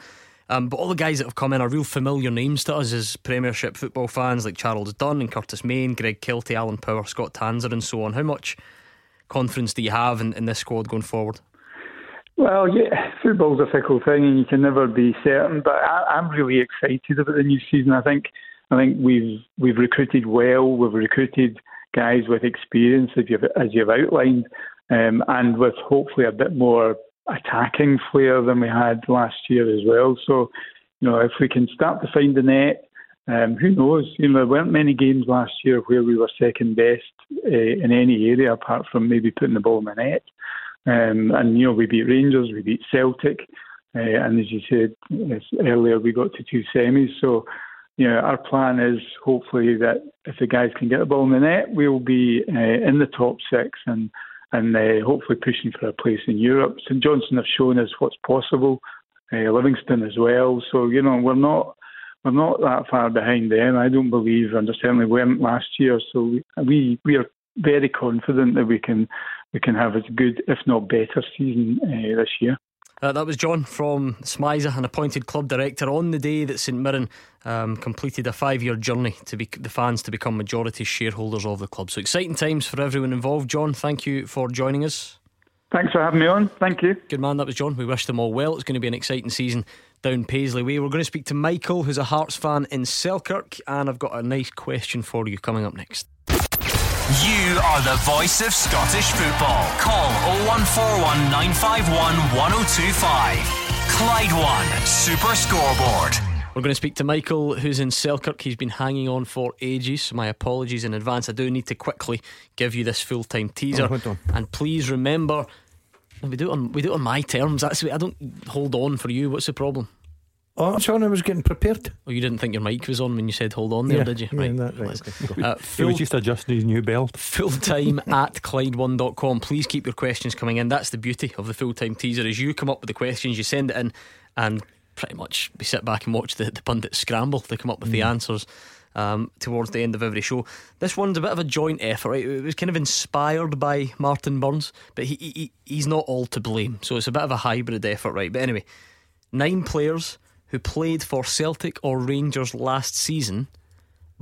Um, but all the guys that have come in are real familiar names to us as Premiership football fans, like Charles Dunn and Curtis Mayne, Greg Kelty, Alan Power, Scott Tanzer and so on. How much confidence do you have in, in this squad going forward? Well, yeah, football's a fickle thing and you can never be certain, but I, I'm really excited about the new season. I think I think we've we've recruited well, we've recruited guys with experience, as you've, as you've outlined, um, and with hopefully a bit more attacking flair than we had last year as well. So, you know, if we can start to find the net, um, who knows? You know, there weren't many games last year where we were second best uh, in any area apart from maybe putting the ball in the net. Um, and, you know, we beat Rangers, we beat Celtic, uh, and as you said earlier, we got to two semis. So, you know, our plan is hopefully that if the guys can get the ball in the net, we'll be uh, in the top six and and uh, hopefully pushing for a place in Europe. St Johnstone have shown us what's possible, uh, Livingston as well. So, you know, we're not we're not that far behind them, I don't believe, and certainly weren't last year. So we we are very confident that we can we can have a good, if not better, season uh, this year. Uh, that was John from Smythe, an appointed club director on the day that St Mirren um, completed a five-year journey to be the fans to become majority shareholders of the club. So exciting times for everyone involved. John, thank you for joining us. Thanks for having me on. Thank you. Good man, that was John. We wish them all well. It's going to be an exciting season down Paisley Way. We're going to speak to Michael, who's a Hearts fan in Selkirk, and I've got a nice question for you coming up next. You are the voice of Scottish football. Call oh one four one, nine five one, one oh two five. Clyde One Super Scoreboard. We're going to speak to Michael, who's in Selkirk. He's been hanging on for ages. My apologies in advance. I do need to quickly give you this full-time teaser. Oh, and please remember, we do it on we do it on my terms. That's I don't hold on for you. What's the problem? Oh, that's when I was getting prepared. Oh, you didn't think your mic was on when you said hold on there, yeah, did you? Right. Yeah, that, right. uh, full, it was just adjusting his new belt. Full time at Clyde one dot com. Please keep your questions coming in. That's the beauty of the full time teaser, is you come up with the questions, you send it in, and pretty much we sit back and watch the, the pundits scramble to come up with mm. the answers um, towards the end of every show. This one's a bit of a joint effort, right? It was kind of inspired by Martin Burns, but he, he he's not all to blame, so it's a bit of a hybrid effort, right? But anyway, nine players who played for Celtic or Rangers last season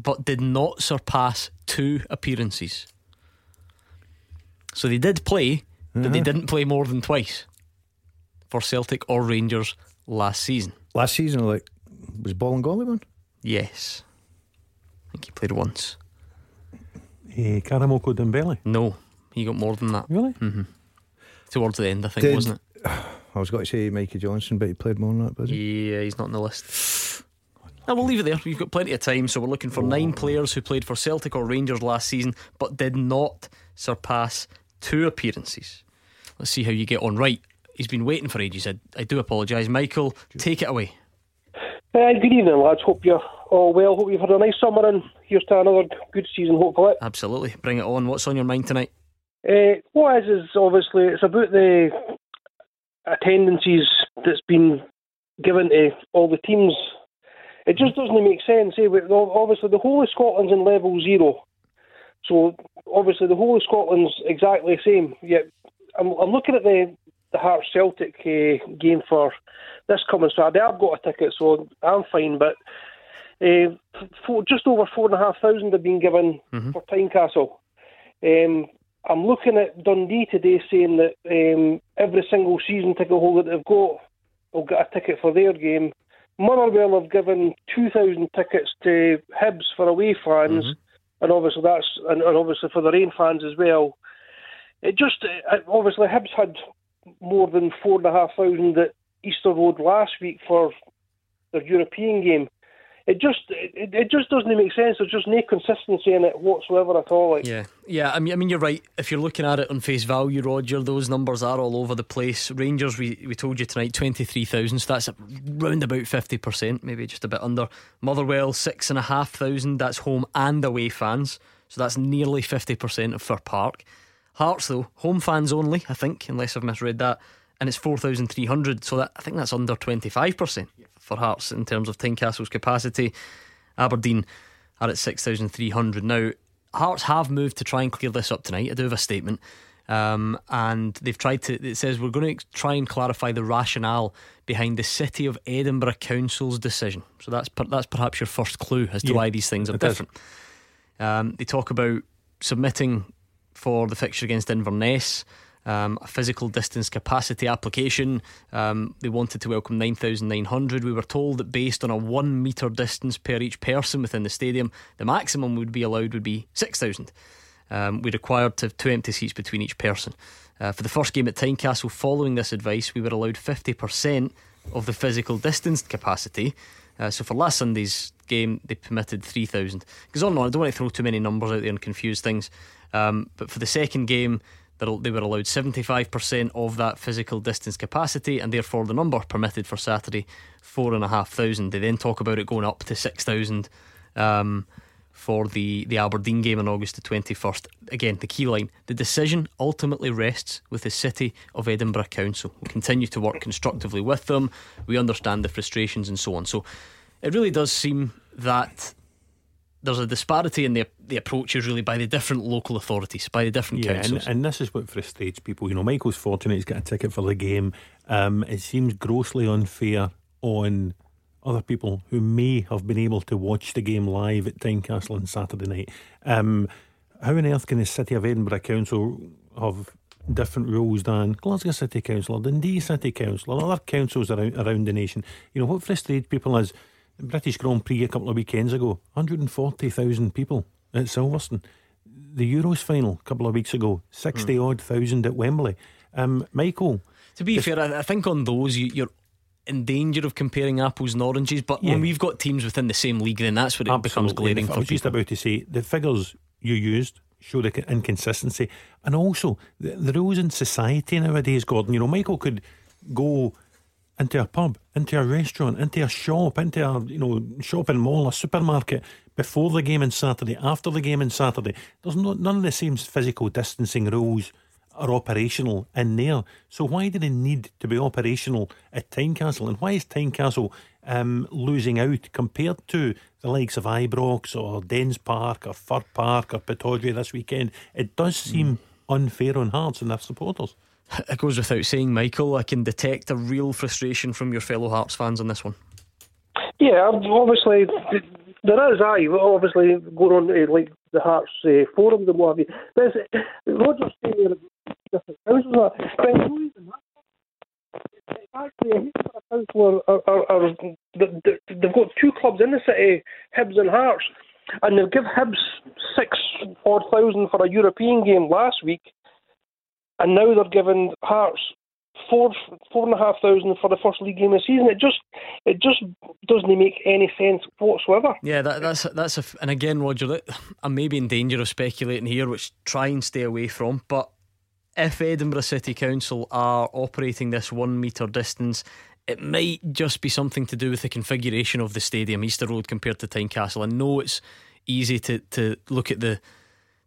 but did not surpass two appearances. So they did play, but uh-huh. they didn't play more than twice for Celtic or Rangers last season. Last season, like, was Bolingoli one? Yes, I think he played once. Hey, Karamoko Dembele? No, he got more than that. Really? Mm-hmm. Towards the end, I think, did, wasn't it? I was going to say Mikey Johnson, but he played more than that, doesn't he? Yeah, he's not on the list. Now we'll leave it there. We've got plenty of time. So we're looking for oh. nine players who played for Celtic or Rangers last season but did not surpass two appearances. Let's see how you get on. Right, he's been waiting for ages. I, I do apologise. Michael, take it away. uh, Good evening, lads. Hope you're all well. Hope you've had a nice summer, and here's to another good season, hopefully. Absolutely, bring it on. What's on your mind tonight? Uh, what is is obviously it's about the attendances that's been given to all the teams. It just doesn't make sense, eh? Obviously the whole of Scotland's in level zero, so obviously the whole of Scotland's exactly the same. Yet I'm, I'm looking at the the Hearts Celtic uh, game for this coming Saturday. I've got a ticket, so I'm fine, but uh, for just over four and a half thousand have been given mm-hmm. for Tynecastle. um, I'm looking at Dundee today saying that um, every single season ticket holder that they've got will get a ticket for their game. Motherwell have given two thousand tickets to Hibs for away fans, mm-hmm. and obviously that's and, and obviously for the Rain fans as well. It just it, obviously Hibs had more than four and a half thousand at Easter Road last week for their European game. It just it, it just doesn't make sense. There's just no consistency in it whatsoever at all. Like. Yeah, yeah. I mean, I mean, you're right. If you're looking at it on face value, Roger, those numbers are all over the place. Rangers, we, we told you tonight, twenty-three thousand. So that's round about fifty percent, maybe just a bit under. Motherwell, six and a half thousand. That's home and away fans. So that's nearly fifty percent of Fir Park. Hearts, though, home fans only, I think, unless I've misread that. And it's four thousand three hundred, so that, I think that's under twenty-five percent for Hearts in terms of Tynecastle's capacity. Aberdeen are at six thousand three hundred. Now, Hearts have moved to try and clear this up tonight. I do have a statement. Um, and they've tried to, it says, we're going to try and clarify the rationale behind the City of Edinburgh Council's decision. So that's per, that's perhaps your first clue as to yeah, why these things are different. Um, they talk about submitting for the fixture against Inverness. Um, a physical distance capacity application. um, They wanted to welcome nine thousand nine hundred. We were told that based on a one metre distance per each person within the stadium, the maximum would be allowed would be six thousand. um, We required to have two empty seats between each person. uh, For the first game at Tynecastle following this advice, we were allowed fifty percent of the physical distance capacity. uh, So for last Sunday's game, they permitted three thousand. Because on and on, I don't want to throw too many numbers out there and confuse things. um, But for the second game, they were allowed seventy-five percent of that physical distance capacity, and therefore the number permitted for Saturday, four thousand five hundred. They then talk about it going up to six thousand um, for the, the Aberdeen game on August the twenty-first. Again, the key line: the decision ultimately rests with the City of Edinburgh Council. We'll continue to work constructively with them. We understand the frustrations and so on. So it really does seem that there's a disparity in the the approaches, really, by the different local authorities, by the different yeah, councils. And, and this is what frustrates people. You know, Michael's fortunate he's got a ticket for the game. Um, it seems grossly unfair on other people who may have been able to watch the game live at Tynecastle on Saturday night. Um, how on earth can the City of Edinburgh Council have different rules than Glasgow City Council or Dundee City Council or other councils around, around the nation? You know, what frustrates people is British Grand Prix a couple of weekends ago, one hundred forty thousand people at Silverstone. The Euros final a couple of weeks ago, sixty mm. odd thousand at Wembley. um, Michael, to be fair, I think on those you, you're in danger of comparing apples and oranges. But yeah. when we've got teams within the same league, then that's where it Absolutely. becomes glaring for people. I was just about to say, the figures you used show the inconsistency. And also the, the rules in society nowadays, Gordon. You know, Michael could go into a pub, into a restaurant, into a shop, into a you know shopping mall, a supermarket before the game on Saturday, after the game on Saturday. There's no, none of the same physical distancing rules are operational in there. So why do they need to be operational at Tynecastle? And why is Tynecastle um, losing out compared to the likes of Ibrox or Dens Park or Fir Park or Pittodrie this weekend? It does seem mm. unfair on Hearts and their supporters. It goes without saying, Michael, I can detect a real frustration from your fellow Hearts fans on this one. Yeah, obviously there is. I obviously going on to like the Hearts uh, forum and what have you. But Roger's saying different councillors. Actually, I hate for a councillor. Are, are, are, they've got two clubs in the city, Hibs and Hearts, and they've given Hibs six odd thousand for a European game last week, and now they're giving Hearts Four, four and a half thousand for the first league game of the season. It just, it just doesn't make any sense whatsoever. Yeah, that, that's that's a, and again, Roger, that, I may be in danger of speculating here, which try and stay away from. But if Edinburgh City Council are operating this one metre distance, it might just be something to do with the configuration of the stadium, Easter Road compared to Tynecastle. I know it's easy to to look at the.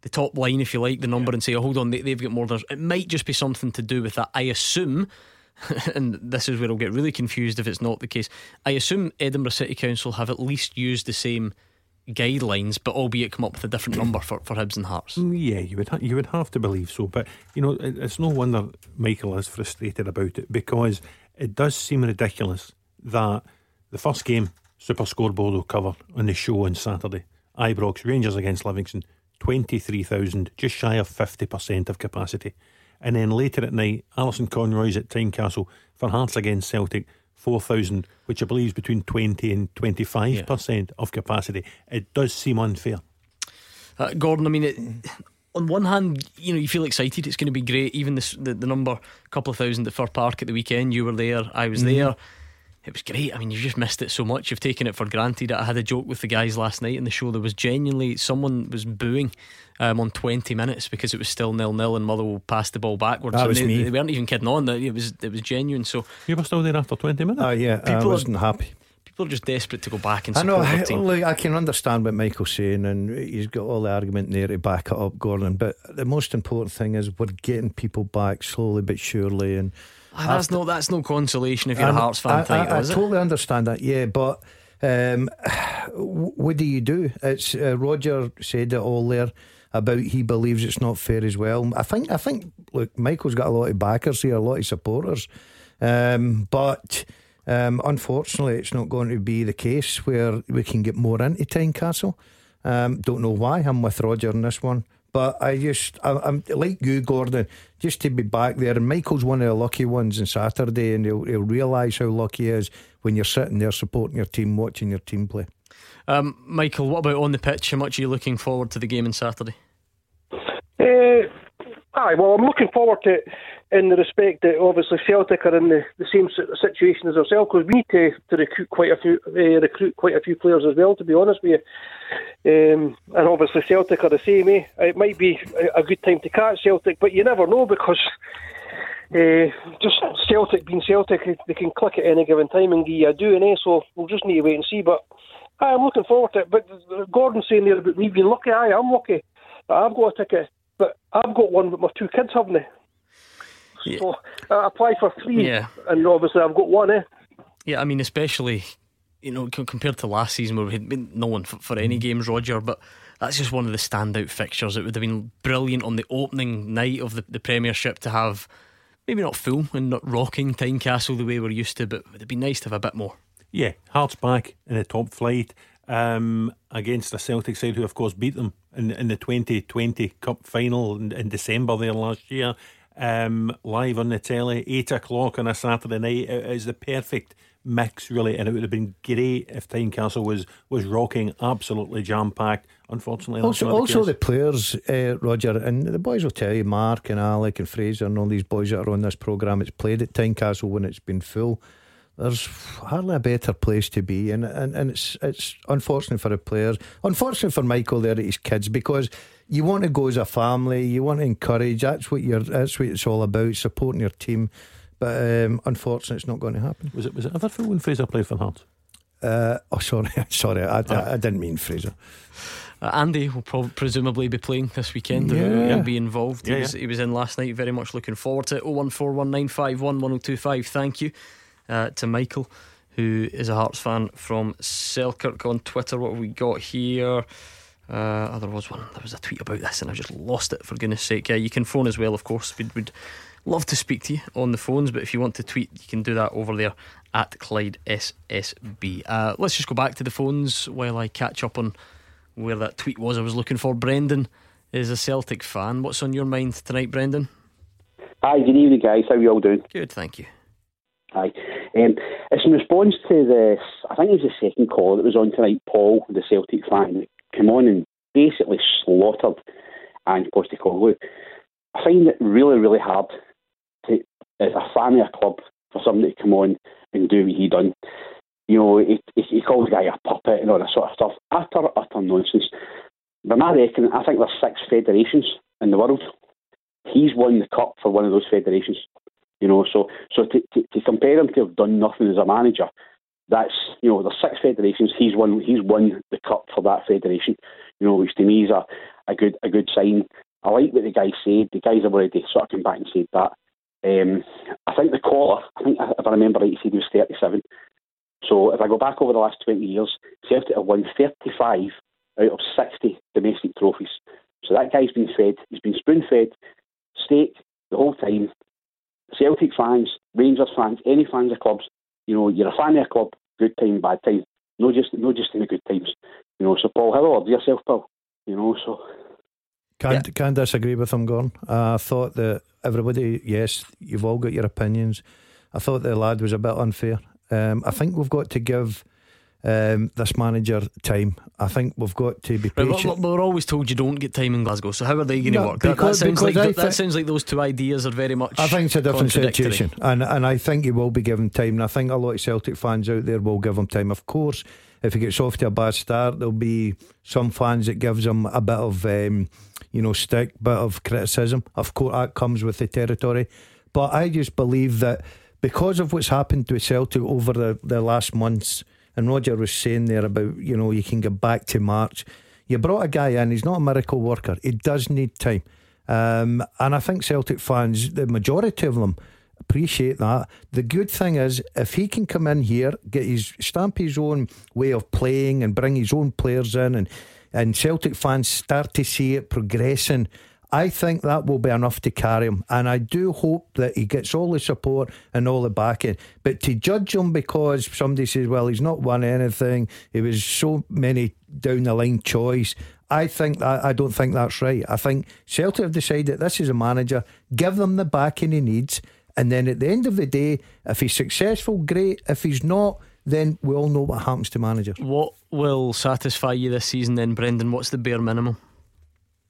The top line, if you like, the number, yeah. and say, oh, hold on, they, they've got more than. It might just be something to do with that. I assume, and this is where I'll get really confused if it's not the case, I assume Edinburgh City Council have at least used the same guidelines, but albeit come up with a different number for, for Hibs and Hearts. Yeah, you would ha- you would have to believe so. But, you know, it, it's no wonder Michael is frustrated about it, because it does seem ridiculous that the first game Super Scoreboard will cover on the show on Saturday, Ibrox, Rangers against Livingston, twenty-three thousand, just shy of fifty percent of capacity. And then later at night, Alison Conroy's at Tynecastle for Hearts against Celtic, four thousand, which I believe is between twenty and twenty-five percent yeah. of capacity. It does seem unfair. uh, Gordon, I mean, it, on one hand, you know, you feel excited, it's going to be great. Even the, the, the number, a couple of thousand at Fir Park at the weekend. You were there, I was mm. there. It was great. I mean, you've just missed it so much. You've taken it for granted. I had a joke with the guys last night in the show. There was genuinely someone was booing um, on twenty minutes because it was still nil nil and Motherwell passed the ball backwards. That was they, me. They weren't even kidding on. It was it was genuine. So you were still there after twenty minutes. Oh uh, yeah, people I wasn't are, happy. People are just desperate to go back and support I know. The team. Look, I can understand what Michael's saying, and he's got all the argument there to back it up, Gordon. But the most important thing is we're getting people back slowly but surely, and. Ah, that's After, no that's no consolation if you're I'm, a Hearts fan. I, thing, I, I, is I totally it? Understand that. Yeah, but um, what do you do? It's uh, Roger said it all there about he believes it's not fair as well. I think I think look, Michael's got a lot of backers here, a lot of supporters, um, but um, unfortunately it's not going to be the case where we can get more into Tynecastle. Um, don't know why. I'm with Roger on this one. But I just, I, I'm like you, Gordon, just to be back there. And Michael's one of the lucky ones on Saturday, and he'll, he'll realise how lucky he is when you're sitting there supporting your team, watching your team play. Um, Michael, what about on the pitch? How much are you looking forward to the game on Saturday? Uh, aye, well, I'm looking forward to it in the respect that obviously Celtic are in the, the same situation as ourselves, because we need to, to recruit quite a few uh, recruit quite a few players as well, to be honest with you. Um, and obviously Celtic are the same. Eh? It might be a good time to catch Celtic, but you never know, because uh, just Celtic being Celtic, they can click at any given time and give you a doing. Eh? So we'll just need to wait and see. But aye, I'm looking forward to it. But Gordon's saying there about me being lucky. Aye, I'm lucky. I've got a ticket, but I've got one with my two kids, haven't they? Yeah. So I applied for three, yeah. and obviously I've got one. Eh? Yeah, I mean, especially you know c- compared to last season where we had been no one for, for any games, Roger. But that's just one of the standout fixtures. It would have been brilliant on the opening night of the, the Premiership to have maybe not full and not rocking Tynecastle the way we're used to, but it'd be nice to have a bit more. Yeah, Hearts back in the top flight um, against the Celtic side who, of course, beat them in, in the twenty twenty Cup final in, in December there last year. Um, live on the telly, eight o'clock on a Saturday night. It is the perfect mix, really, and it would have been great if Tynecastle was was rocking, absolutely jam-packed. Unfortunately, also, that's also the, the players, uh, Roger, and the boys will tell you, Mark and Alec and Fraser and all these boys that are on this programme, it's played at Tynecastle when it's been full. There's hardly a better place to be, and, and, and it's it's unfortunate for the players, unfortunate for Michael there at his kids, because you want to go as a family, you want to encourage. That's what you're. That's what it's all about, supporting your team. But um, unfortunately, it's not going to happen. Was it? Was it ever full when Fraser played for Hearts? Uh, oh, sorry, sorry, I, I, I didn't mean Fraser. Uh, Andy will probably presumably be playing this weekend. Yeah. He'll be involved. Yeah, he, was, yeah. he was in last night. Very much looking forward to it. oh one four one nine five one one oh two five. Thank you uh, to Michael, who is a Hearts fan from Selkirk on Twitter. What have we got here? Uh, oh, there was one. There was a tweet about this, and I've just lost it. For goodness' sake, yeah. You can phone as well, of course. We'd, we'd love to speak to you on the phones, but if you want to tweet, you can do that over there at Clyde S S B. Uh, let's just go back to the phones while I catch up on where that tweet was I was looking for. Brendan is a Celtic fan. What's on your mind tonight, Brendan? Hi, good evening, guys. How are you all doing? Good, thank you. Hi. Um, it's in response to this, I think it was the second call that was on tonight, Paul, the Celtic fan, came on and basically slaughtered Ange Postecoglou. I find it really, really hard to, as a fan of a club, for somebody to come on and do what he done. You know, he, he, he calls the guy a puppet and all that sort of stuff. Utter, utter nonsense. But I reckon, I think there's six federations in the world. He's won the cup for one of those federations. You know, so so to, to, to compare him to have done nothing as a manager, that's, you know, there's six federations. He's won he's won the cup for that federation. You know, which to me is a, a good a good sign. I like what the guy said. The guys have already sort of come back and said that. Um, I think the caller, I think if I remember right, he said he was thirty-seven. So if I go back over the last twenty years, Celtic have won thirty-five out of sixty domestic trophies. So that guy's been fed, he's been spoon-fed steak the whole time. Celtic fans, Rangers fans, any fans of clubs, you know, you're a fan of a club, good time, bad time. No just no just in the good times. You know, so Paul, have a word to yourself, Paul. You know, so Can't, yeah. can't disagree with him, Gordon. I thought that everybody, yes, you've all got your opinions. I thought the lad was a bit unfair. Um, I think we've got to give um, this manager time. I think we've got to be patient. Right, we're, we're always told you don't get time in Glasgow, so how are they going to no, work? Because, that, that, sounds like, th- that sounds like those two ideas are very much I think it's a different situation. And, and I think you will be given time. And I think a lot of Celtic fans out there will give him time. Of course, if he gets off to a bad start, there'll be some fans that gives him a bit of um, you know, stick, bit of criticism. Of course, that comes with the territory. But I just believe that because of what's happened to Celtic over the, the last months, and Roger was saying there about, you know, you can get back to March. You brought a guy in, he's not a miracle worker. He does need time. Um, and I think Celtic fans, the majority of them, appreciate that. The good thing is, if he can come in here, get his stamp his own way of playing and bring his own players in, and, and Celtic fans start to see it progressing, I think that will be enough to carry him. And I do hope that he gets all the support and all the backing. But to judge him because somebody says, well, he's not won anything, he was so many down the line choice, I think that, I don't think that's right. I think Celtic have decided this is a manager, give them the backing he needs, and then at the end of the day, if he's successful, great. If he's not, then we all know what happens to managers. What will satisfy you this season then, Brendan? What's the bare minimum?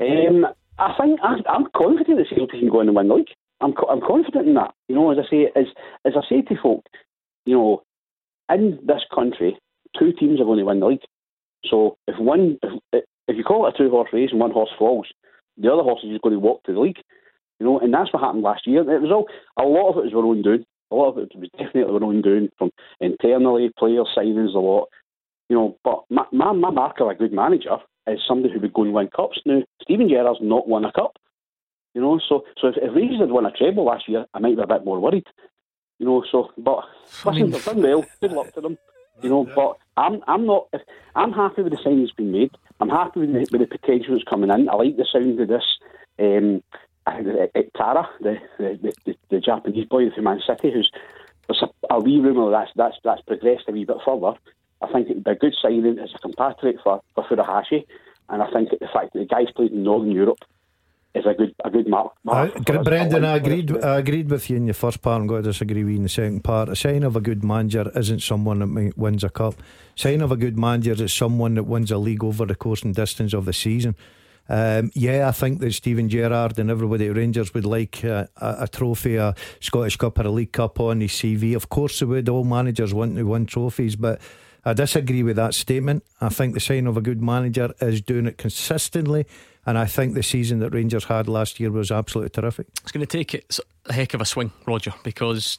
Um, I think I, I'm confident that Celtic can go in and win the league. I'm I'm confident in that. You know, as I say, as as I say to folk, you know, in this country, two teams are going to win the league. So if one, if, if you call it a two-horse race and one horse falls, the other horse is just going to walk to the league. You know, and that's what happened last year. It was all a lot of it was our own doing. A lot of it was definitely our own doing, from internally, player signings, a lot. You know, but my my, my mark of a good manager is somebody who would go and win cups. Now, Stephen Gerrard's not won a cup. You know, so so if, if Rangers had won a treble last year, I might be a bit more worried. You know, so but I listen, mean, they've done well. Good luck to them. You know, but I'm I'm not. I'm happy with the signing that's been made. I'm happy with the, with the potential that's coming in. I like the sound of this. Um, Tara, the, the the the Japanese boy from Man City, who's there's a, a wee rumour that's that's that's progressed a wee bit further. I think it would be a good signing as a compatriot for, for Furuhashi, and I think the fact that the guy's played in Northern Europe is a good a good mark. mark uh, Brendan, I agreed I agreed with you in the first part. I'm going to disagree with you in the second part. A sign of a good manager isn't someone that wins a cup. Sign of a good manager is someone that wins a league over the course and distance of the season. Um, yeah, I think that Stephen Gerrard and everybody at Rangers would like a, a, a trophy, a Scottish Cup or a League Cup on his C V. Of course they would. All managers want to win trophies, but I disagree with that statement. I think the sign of a good manager is doing it consistently, and I think the season that Rangers had last year was absolutely terrific. It's going to take it a heck of a swing, Roger, because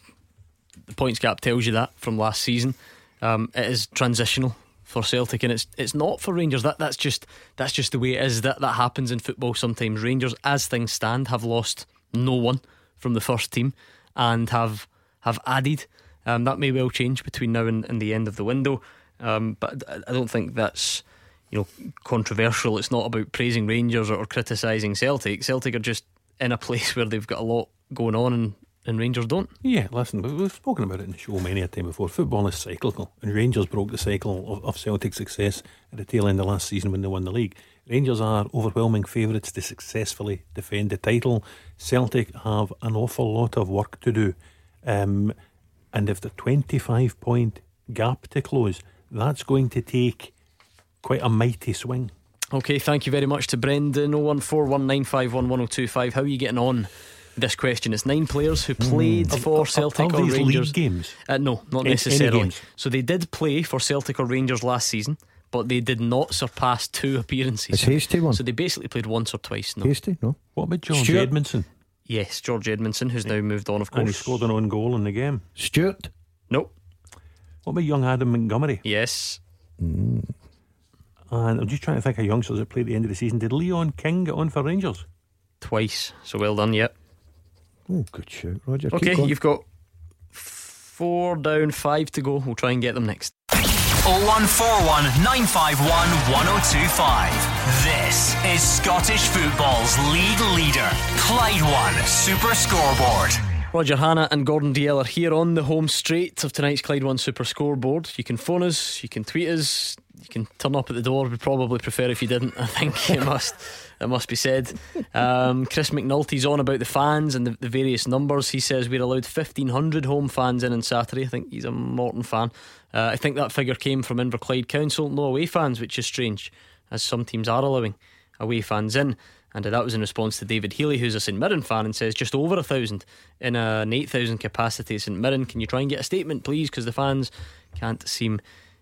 the points gap tells you that from last season. Um, it is transitional for Celtic, and it's it's not for Rangers. That that's just that's just the way it is. That that happens in football sometimes. Rangers, as things stand, have lost no one from the first team and have have added. Um, that may well change between now and, and the end of the window. Um, but I don't think that's, you know, controversial. It's not about praising Rangers or, or criticising Celtic. Celtic are just in a place where they've got a lot going on, and, and Rangers don't. Yeah, listen, we've spoken about it in the show many a time before. Football is cyclical, and Rangers broke the cycle of, of Celtic success at the tail end of last season when they won the league. Rangers are overwhelming favourites to successfully defend the title. Celtic have an awful lot of work to do, um, and if the twenty-five point gap to close, that's going to take quite a mighty swing. Okay, thank you very much to Brendan. oh one four one nine five one one oh two five. How are you getting on this question? It's nine players who played mm. for are, Celtic are, are or Rangers. League games? Uh, no, not any, necessarily. Any so they did play for Celtic or Rangers last season, but they did not surpass two appearances. It's hasty one. So they basically played once or twice. No. Hasty, no. What about George Stuart? Edmondson? Yes, George Edmondson, who's yeah. now moved on, of course. And he scored an own goal in the game. Stuart? Nope. What about young Adam Montgomery? Yes. Mm. And I'm just trying to think of youngsters that played at the end of the season. Did Leon King get on for Rangers? Twice. So well done, yep. Oh, good shout, Roger. Okay, you've got four down, five to go. We'll try and get them next. oh one four one nine five one one oh two five. This is Scottish football's league leader, Clyde One Super Scoreboard. Roger Hannah and Gordon D L are here on the home straight of tonight's Clyde One Super Scoreboard. You can phone us, you can tweet us, you can turn up at the door. We'd probably prefer if you didn't, I think. It must it must be said. um, Chris McNulty's on about the fans and the, the various numbers. He says we're allowed fifteen hundred home fans in on Saturday. I think he's a Morton fan. uh, I think that figure came from Inverclyde Council. No away fans, which is strange, as some teams are allowing away fans in. And that was in response to David Healy, who's a St Mirren fan, and says just over a thousand in an eight thousand capacity at St Mirren. Can you try and get a statement, please, because the fans can't seem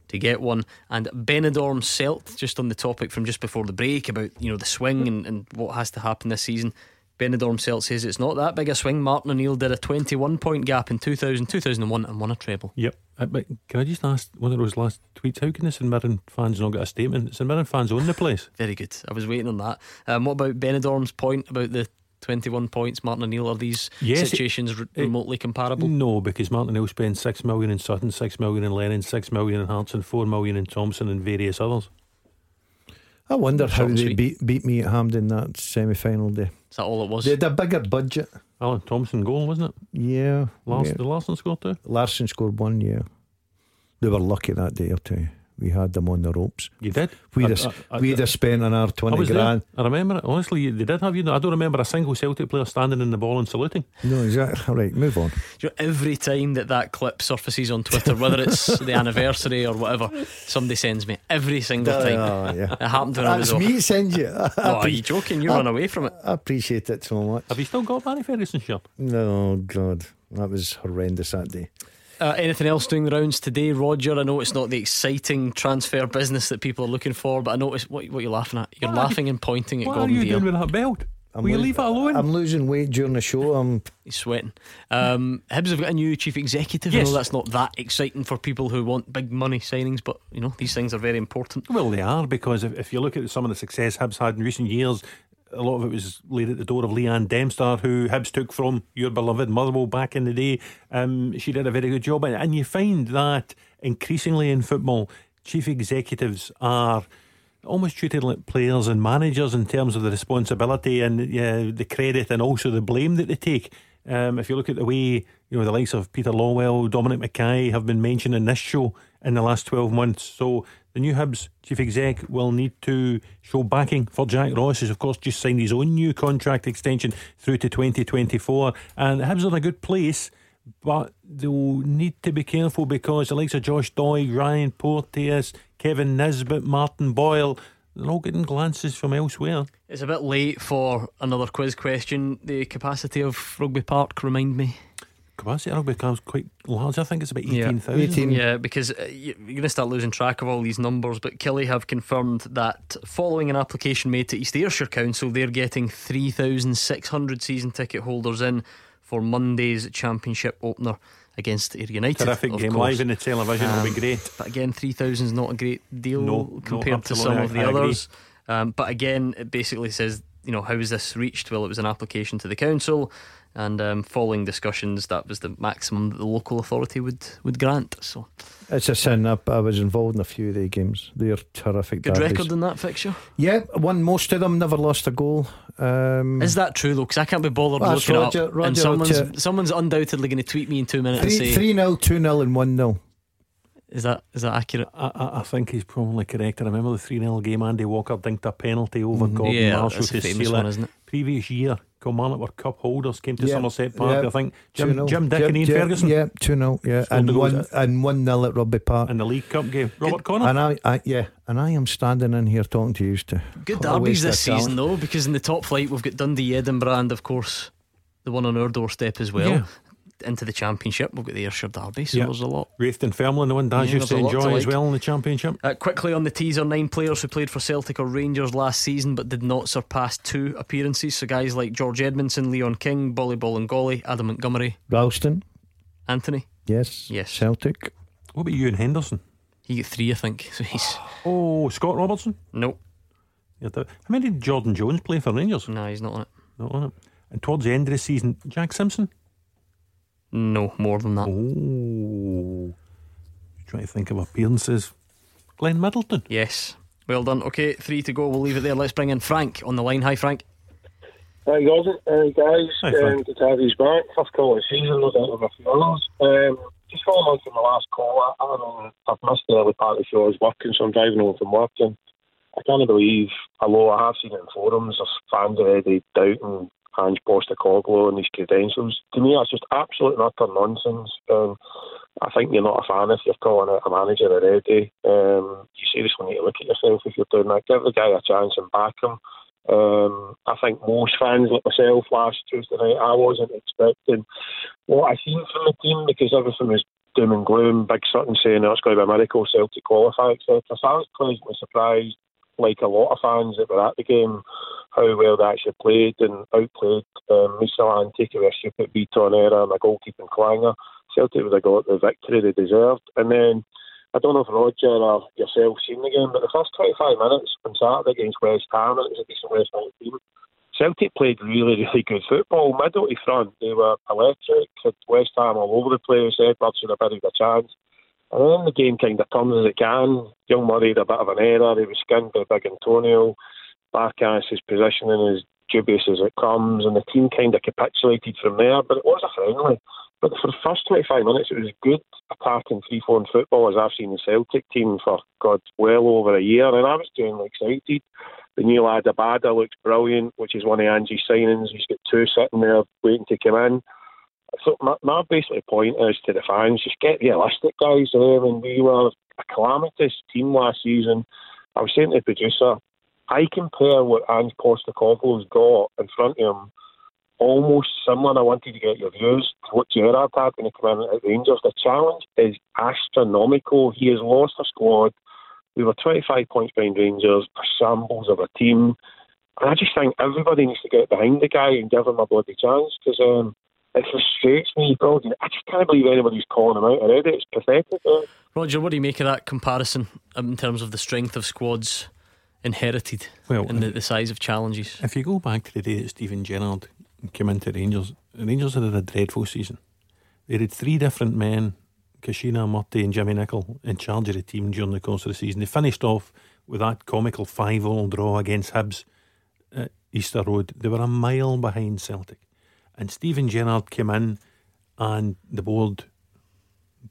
to get one. And Benidorm Celt, just on the topic from just before the break about, you know, the swing and, and what has to happen this season. Benidorm Celt says it's not that big a swing. Martin O'Neill did a twenty-one point gap in two thousand, two thousand one and won a treble. Yep. uh, But can I just ask one of those last tweets, how can the St Mirren fans not get a statement? St Mirren fans own the place. Very good, I was waiting on that. um, What about Benidorm's point about the twenty-one points, Martin O'Neill? Are these yes, situations it, it, remotely comparable? No, because Martin O'Neill spent six million in Sutton, six million in Lennon, six million in Hartson, four million in Thompson, and various others. I wonder how they beat, beat me at Hampden that semi-final day. Is that all it was? They had a bigger budget. Alan Thompson goal, wasn't it? Yeah, Larson, yeah. Did Larson score two? Larson scored one, yeah. They were lucky that day, I'll tell you. We had them on the ropes. You did? We'd have spent an hour twenty I grand. There. I remember it. Honestly, they did have you. I don't remember a single Celtic player standing in the ball and saluting. No, exactly. Right, move on. Do you know, every time that that clip surfaces on Twitter, whether it's the anniversary or whatever, somebody sends me every single uh, time. Yeah. It happened when That's I was off. That's me send you. I, I, no, are you joking? You I, run away from it. I appreciate it so much. Have you still got Barry Ferguson's shirt? No, God, that was horrendous that day. Uh, anything else doing the rounds today, Roger? I know it's not the exciting transfer business that people are looking for, but I noticed what, what you're laughing at. You're what laughing you, and pointing at Gordon. What are you Dale. doing with that belt? I'm Will lo- you leave it alone? I'm losing weight during the show. I'm He's sweating. um, Hibs have got a new chief executive. Yes. I know that's not that exciting for people who want big money signings, but you know, these things are very important. Well, they are, because if, if you look at some of the success Hibs had in recent years, a lot of it was laid at the door of Leanne Dempster, who Hibs took from your beloved Motherwell back in the day. Um, she did a very good job, and you find that increasingly in football, chief executives are almost treated like players and managers in terms of the responsibility and uh, the credit, and also the blame that they take. Um, if you look at the way, you know, the likes of Peter Lawwell, Dominic Mackay have been mentioned in this show in the last twelve months. So the new Hibs chief exec will need to show backing for Jack Ross, who's of course just signed his own new contract extension through to twenty twenty-four. And the Hibs are in a good place, but they'll need to be careful, because the likes of Josh Doig, Ryan Porteous, Kevin Nisbet, Martin Boyle, they're all getting glances from elsewhere. It's a bit late for another quiz question. The capacity of Rugby Park, remind me. Capacity of Rugby Park is quite large. I think it's about eighteen thousand. Yeah. eighteen. Yeah, because you're going to start losing track of all these numbers. But Kelly have confirmed that following an application made to East Ayrshire Council, they're getting three thousand six hundred season ticket holders in for Monday's Championship opener against Ayr United. Terrific game, course. Live in the television um, will be great. But again, three thousand is not a great deal no, compared to some of the I others. Um, but again, it basically says, you know, how was this reached? Well, it was an application to the council, and um, following discussions, that was the maximum that the local authority would, would grant. So it's a sin. I, I was involved in a few of the games. They're terrific. Good derbies. Record in that fixture. Yeah, won most of them. Never lost a goal. Um, Is that true though? Because I can't be bothered well, looking Roger, up. Roger, and someone's Roger. someone's undoubtedly going to tweet me in two minutes. Three, and say three nil, two nil, and one nil. Is that is that accurate? I, I, I think he's probably correct. I remember the three nil game. Andy Walker dinked a penalty over mm-hmm. Gordon yeah, Marshall to seal one, isn't it? Previous year, Kilmarnock were cup holders. Came to yeah, Somerset Park. Yeah, I think Jim, Jim, Jim Dick Jim, and Ian Jim, Ferguson. Yeah, two nil. Yeah, and one and one nil at Rugby Park in the League Cup game. Robert Good. Connor. And I, I, yeah, and I am standing in here talking to you two. Good derbies this season though, because in the top flight we've got Dundee, Edinburgh, and of course the one on our doorstep as well. Yeah. Into the Championship, we've got the Ayrshire Derby, so yep. there's a lot. Wraith and Fermlin, the one Daz yeah, used to enjoy to like. as well in the Championship. Uh, quickly on the teaser, nine players who played for Celtic or Rangers last season but did not surpass two appearances. So guys like George Edmondson, Leon King, Bolly Bolingoli, Adam Montgomery, Ralston, Anthony. Yes. Yes. Celtic. What about Ewan Henderson? He got three, I think. So he's oh, Scott Robertson. No. How many did Jordan Jones play for Rangers? No, he's not on it. Not on it. And towards the end of the season, Jack Simpson. No, more than that. Oh, trying to think of appearances. Glenn Middleton. Yes, well done. Okay, three to go. We'll leave it there. Let's bring in Frank on the line. Hi, Frank. Hi, guys. Hi, guys. Hi, Frank. Um, good to have you back. First call of the season. No doubt of a few others. Um, just following on from the last call, I, I don't, I've missed the early part of the show. I was working, so I'm driving home from work, and I can't believe. Although I have seen it in forums, there's fans already doubting Ange Postecoglou and his credentials. To me, that's just absolute and utter nonsense. Um, I think you're not a fan if you're calling out a manager already. Um, you seriously need to look at yourself if you're doing that. Give the guy a chance and back him. Um, I think most fans, like myself, last Tuesday night, I wasn't expecting what I seen from the team because everything was doom and gloom. Big Sutton saying, oh, it's going to be a miracle, Celtic qualify, et cetera. So I was pleasantly surprised, like a lot of fans that were at the game, how well they actually played and outplayed um, Moussa taking a stupid beat on error and a goalkeeping clanger. Celtic would have got the victory they deserved. And then, I don't know if Roger or yourself seen the game, but the first twenty-five minutes on Saturday against West Ham, and it was a decent West Ham team, Celtic played really, really good football, middle to front. They were electric, had West Ham all over the place, Edwards had a bit of a chance. And then the game kind of turns as it can. Young Murray had a bit of an error. He was skinned by Big Antonio. Barkas, his positioning is dubious as it comes. And the team kind of capitulated from there. But it was a friendly. But for the first twenty-five minutes, it was good attacking three-four football, as I've seen the Celtic team for, God, well over a year. And I was genuinely excited. The new lad, Abada, looks brilliant, which is one of Angie's signings. He's got two sitting there waiting to come in. So my, my basically point is to the fans, just get realistic, guys. I mean, we were a calamitous team last season. I was saying to the producer, I compare what Ange Postecoglou's got in front of him, almost similar. I wanted to get your views to what Gerrard had when he came in at Rangers. The challenge is astronomical. He has lost a squad. We were twenty-five points behind Rangers, shambles of a team. And I just think everybody needs to get behind the guy and give him a bloody chance, because Um, it frustrates me, God. I just can't believe anybody's calling him out already. It's pathetic. Roger, what do you make of that comparison in terms of the strength of squads inherited well, and the, the size of challenges? If you go back to the day that Stephen Gerrard came into Rangers, Rangers had a dreadful season. They had three different men, Kashina, Murty and Jimmy Nicol, in charge of the team during the course of the season. They finished off with that comical five all draw against Hibs at Easter Road. They were a mile behind Celtic. And Stephen Gerrard came in and the board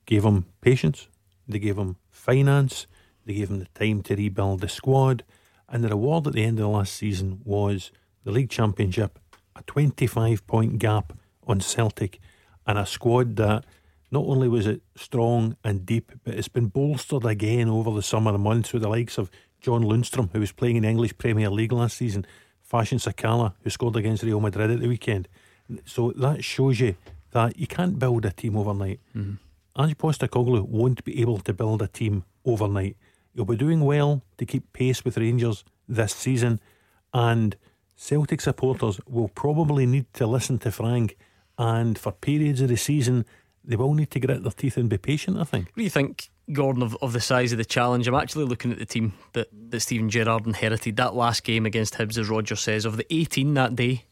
gave him patience, they gave him finance, they gave him the time to rebuild the squad, and the reward at the end of the last season was the League Championship, a twenty-five point gap on Celtic, and a squad that not only was it strong and deep, but it's been bolstered again over the summer months with the likes of John Lundstram, who was playing in the English Premier League last season, Fashion Sakala, who scored against Real Madrid at the weekend. So that shows you that you can't build a team overnight. Mm-hmm. Ange Postecoglou won't be able to build a team overnight. He'll be doing well to keep pace with Rangers this season, and Celtic supporters will probably need to listen to Frank and for periods of the season they will need to grit their teeth and be patient, I think. What do you think, Gordon, of, of the size of the challenge? I'm actually looking at the team that, that Stephen Gerrard inherited. That last game against Hibs, as Roger says, of the eighteen that day,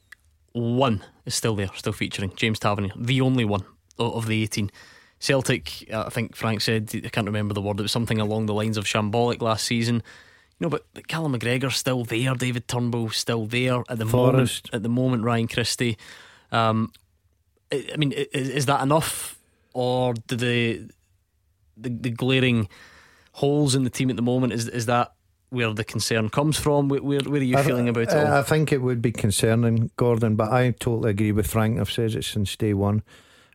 one is still there, still featuring James Tavernier, the only one of the eighteen. Celtic, I think Frank said, I can't remember the word, it was something along the lines of shambolic last season. You know, but Callum McGregor's still there, David Turnbull still there at the Forest. moment. At the moment, Ryan Christie. Um, I mean, is, is that enough, or do the, the the glaring holes in the team at the moment, is is that where the concern comes from? Where, where, where are you I, feeling about I, it? All? I think it would be concerning, Gordon, but I totally agree with Frank. I've said it since day one.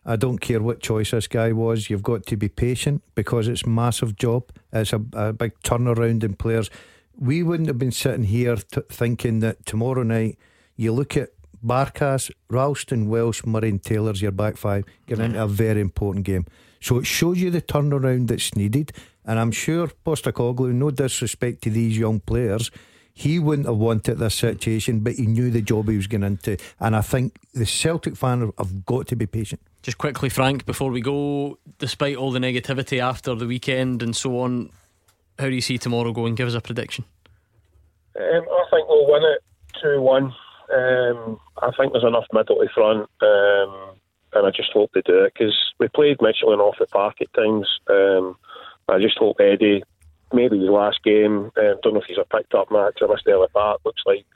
I don't care what choice this guy was. You've got to be patient, because it's a massive job. It's a, a big turnaround in players. We wouldn't have been sitting here t- thinking that tomorrow night you look at Barkas, Ralston, Welsh, Murray and Taylor's your back five, getting into a very important game. So it shows you the turnaround that's needed. And I'm sure Postecoglou, no disrespect to these young players, he wouldn't have wanted this situation, but he knew the job he was going into. And I think the Celtic fans have got to be patient. Just quickly, Frank, before we go, despite all the negativity after the weekend and so on, how do you see tomorrow going? Give us a prediction. um, I think we'll win it two one. um, I think there's enough middle to front, um, and I just hope they do it, because we played Michelin off the park at times. um, I just hope Eddie, maybe his last game, um, don't know if he's a picked up match or missed early part. Looks like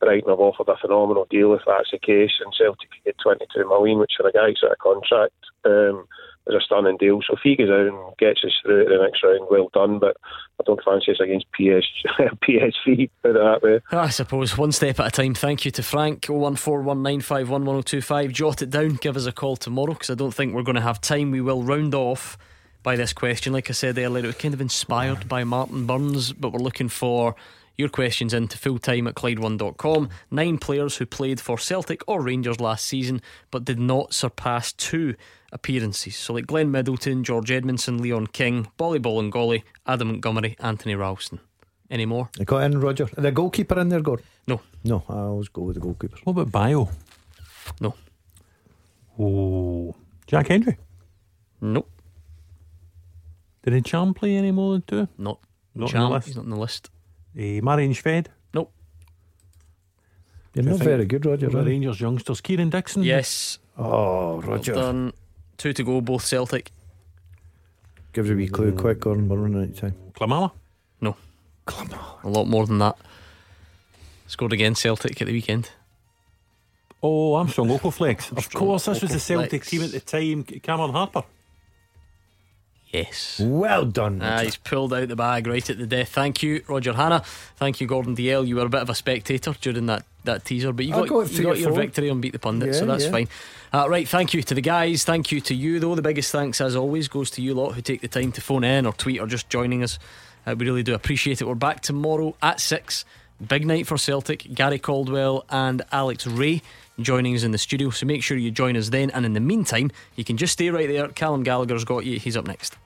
Brighton have offered a phenomenal deal if that's the case, and Celtic could get twenty-two million, which for a guy who's out of contract um, is a stunning deal. So if he goes out and gets us through to the next round, well done, but I don't fancy us against P S- P S V, put it that way. I suppose one step at a time. Thank you to Frank. oh one four one nine five one one oh two five. Jot it down, give us a call tomorrow, because I don't think we're going to have time. We will round off by this question. Like I said earlier, it was kind of inspired by Martin Burns, but we're looking for your questions into fulltime at Clyde one dot com. Nine players who played for Celtic or Rangers last season but did not surpass two appearances. So like Glenn Middleton, George Edmondson, Leon King, Bolly Bolingoli, Adam Montgomery, Anthony Ralston. Any more? I got in, Roger. Is the goalkeeper in there, Gord? No. No, I always go with the goalkeeper. What about Bio? No. Oh, Jack Hendry? No. Did Encham play any more than two? No. Not Encham, on he's not on the list. Uh, Marion Schved? Nope. You're not very good, Roger. The Rangers youngsters. Kieran Dixon? Yes. Oh, Roger. Well done. Two to go, both Celtic. Give us a wee clue, mm. quick, Gordon. We're running out of time. Klimala? No. Klimala. A lot more than that. Scored against Celtic at the weekend. Oh, Armstrong Opoflex. Of course, this Opoflex. was the Celtic team at the time. Cameron Harper? Yes. Well done. Ah, he's pulled out the bag right at the death. Thank you, Roger Hannah. Thank you, Gordon D L. You were a bit of a spectator during that, that teaser, but you got, got, you got your phone. victory on Beat the Pundit, yeah, so that's yeah. fine. Uh, right, thank you to the guys. Thank you to you, though. The biggest thanks, as always, goes to you lot who take the time to phone in or tweet or just joining us. Uh, we really do appreciate it. We're back tomorrow at six. Big night for Celtic. Gary Caldwell and Alex Ray joining us in the studio, so make sure you join us then. And in the meantime, you can just stay right there. Callum Gallagher's got you. He's up next.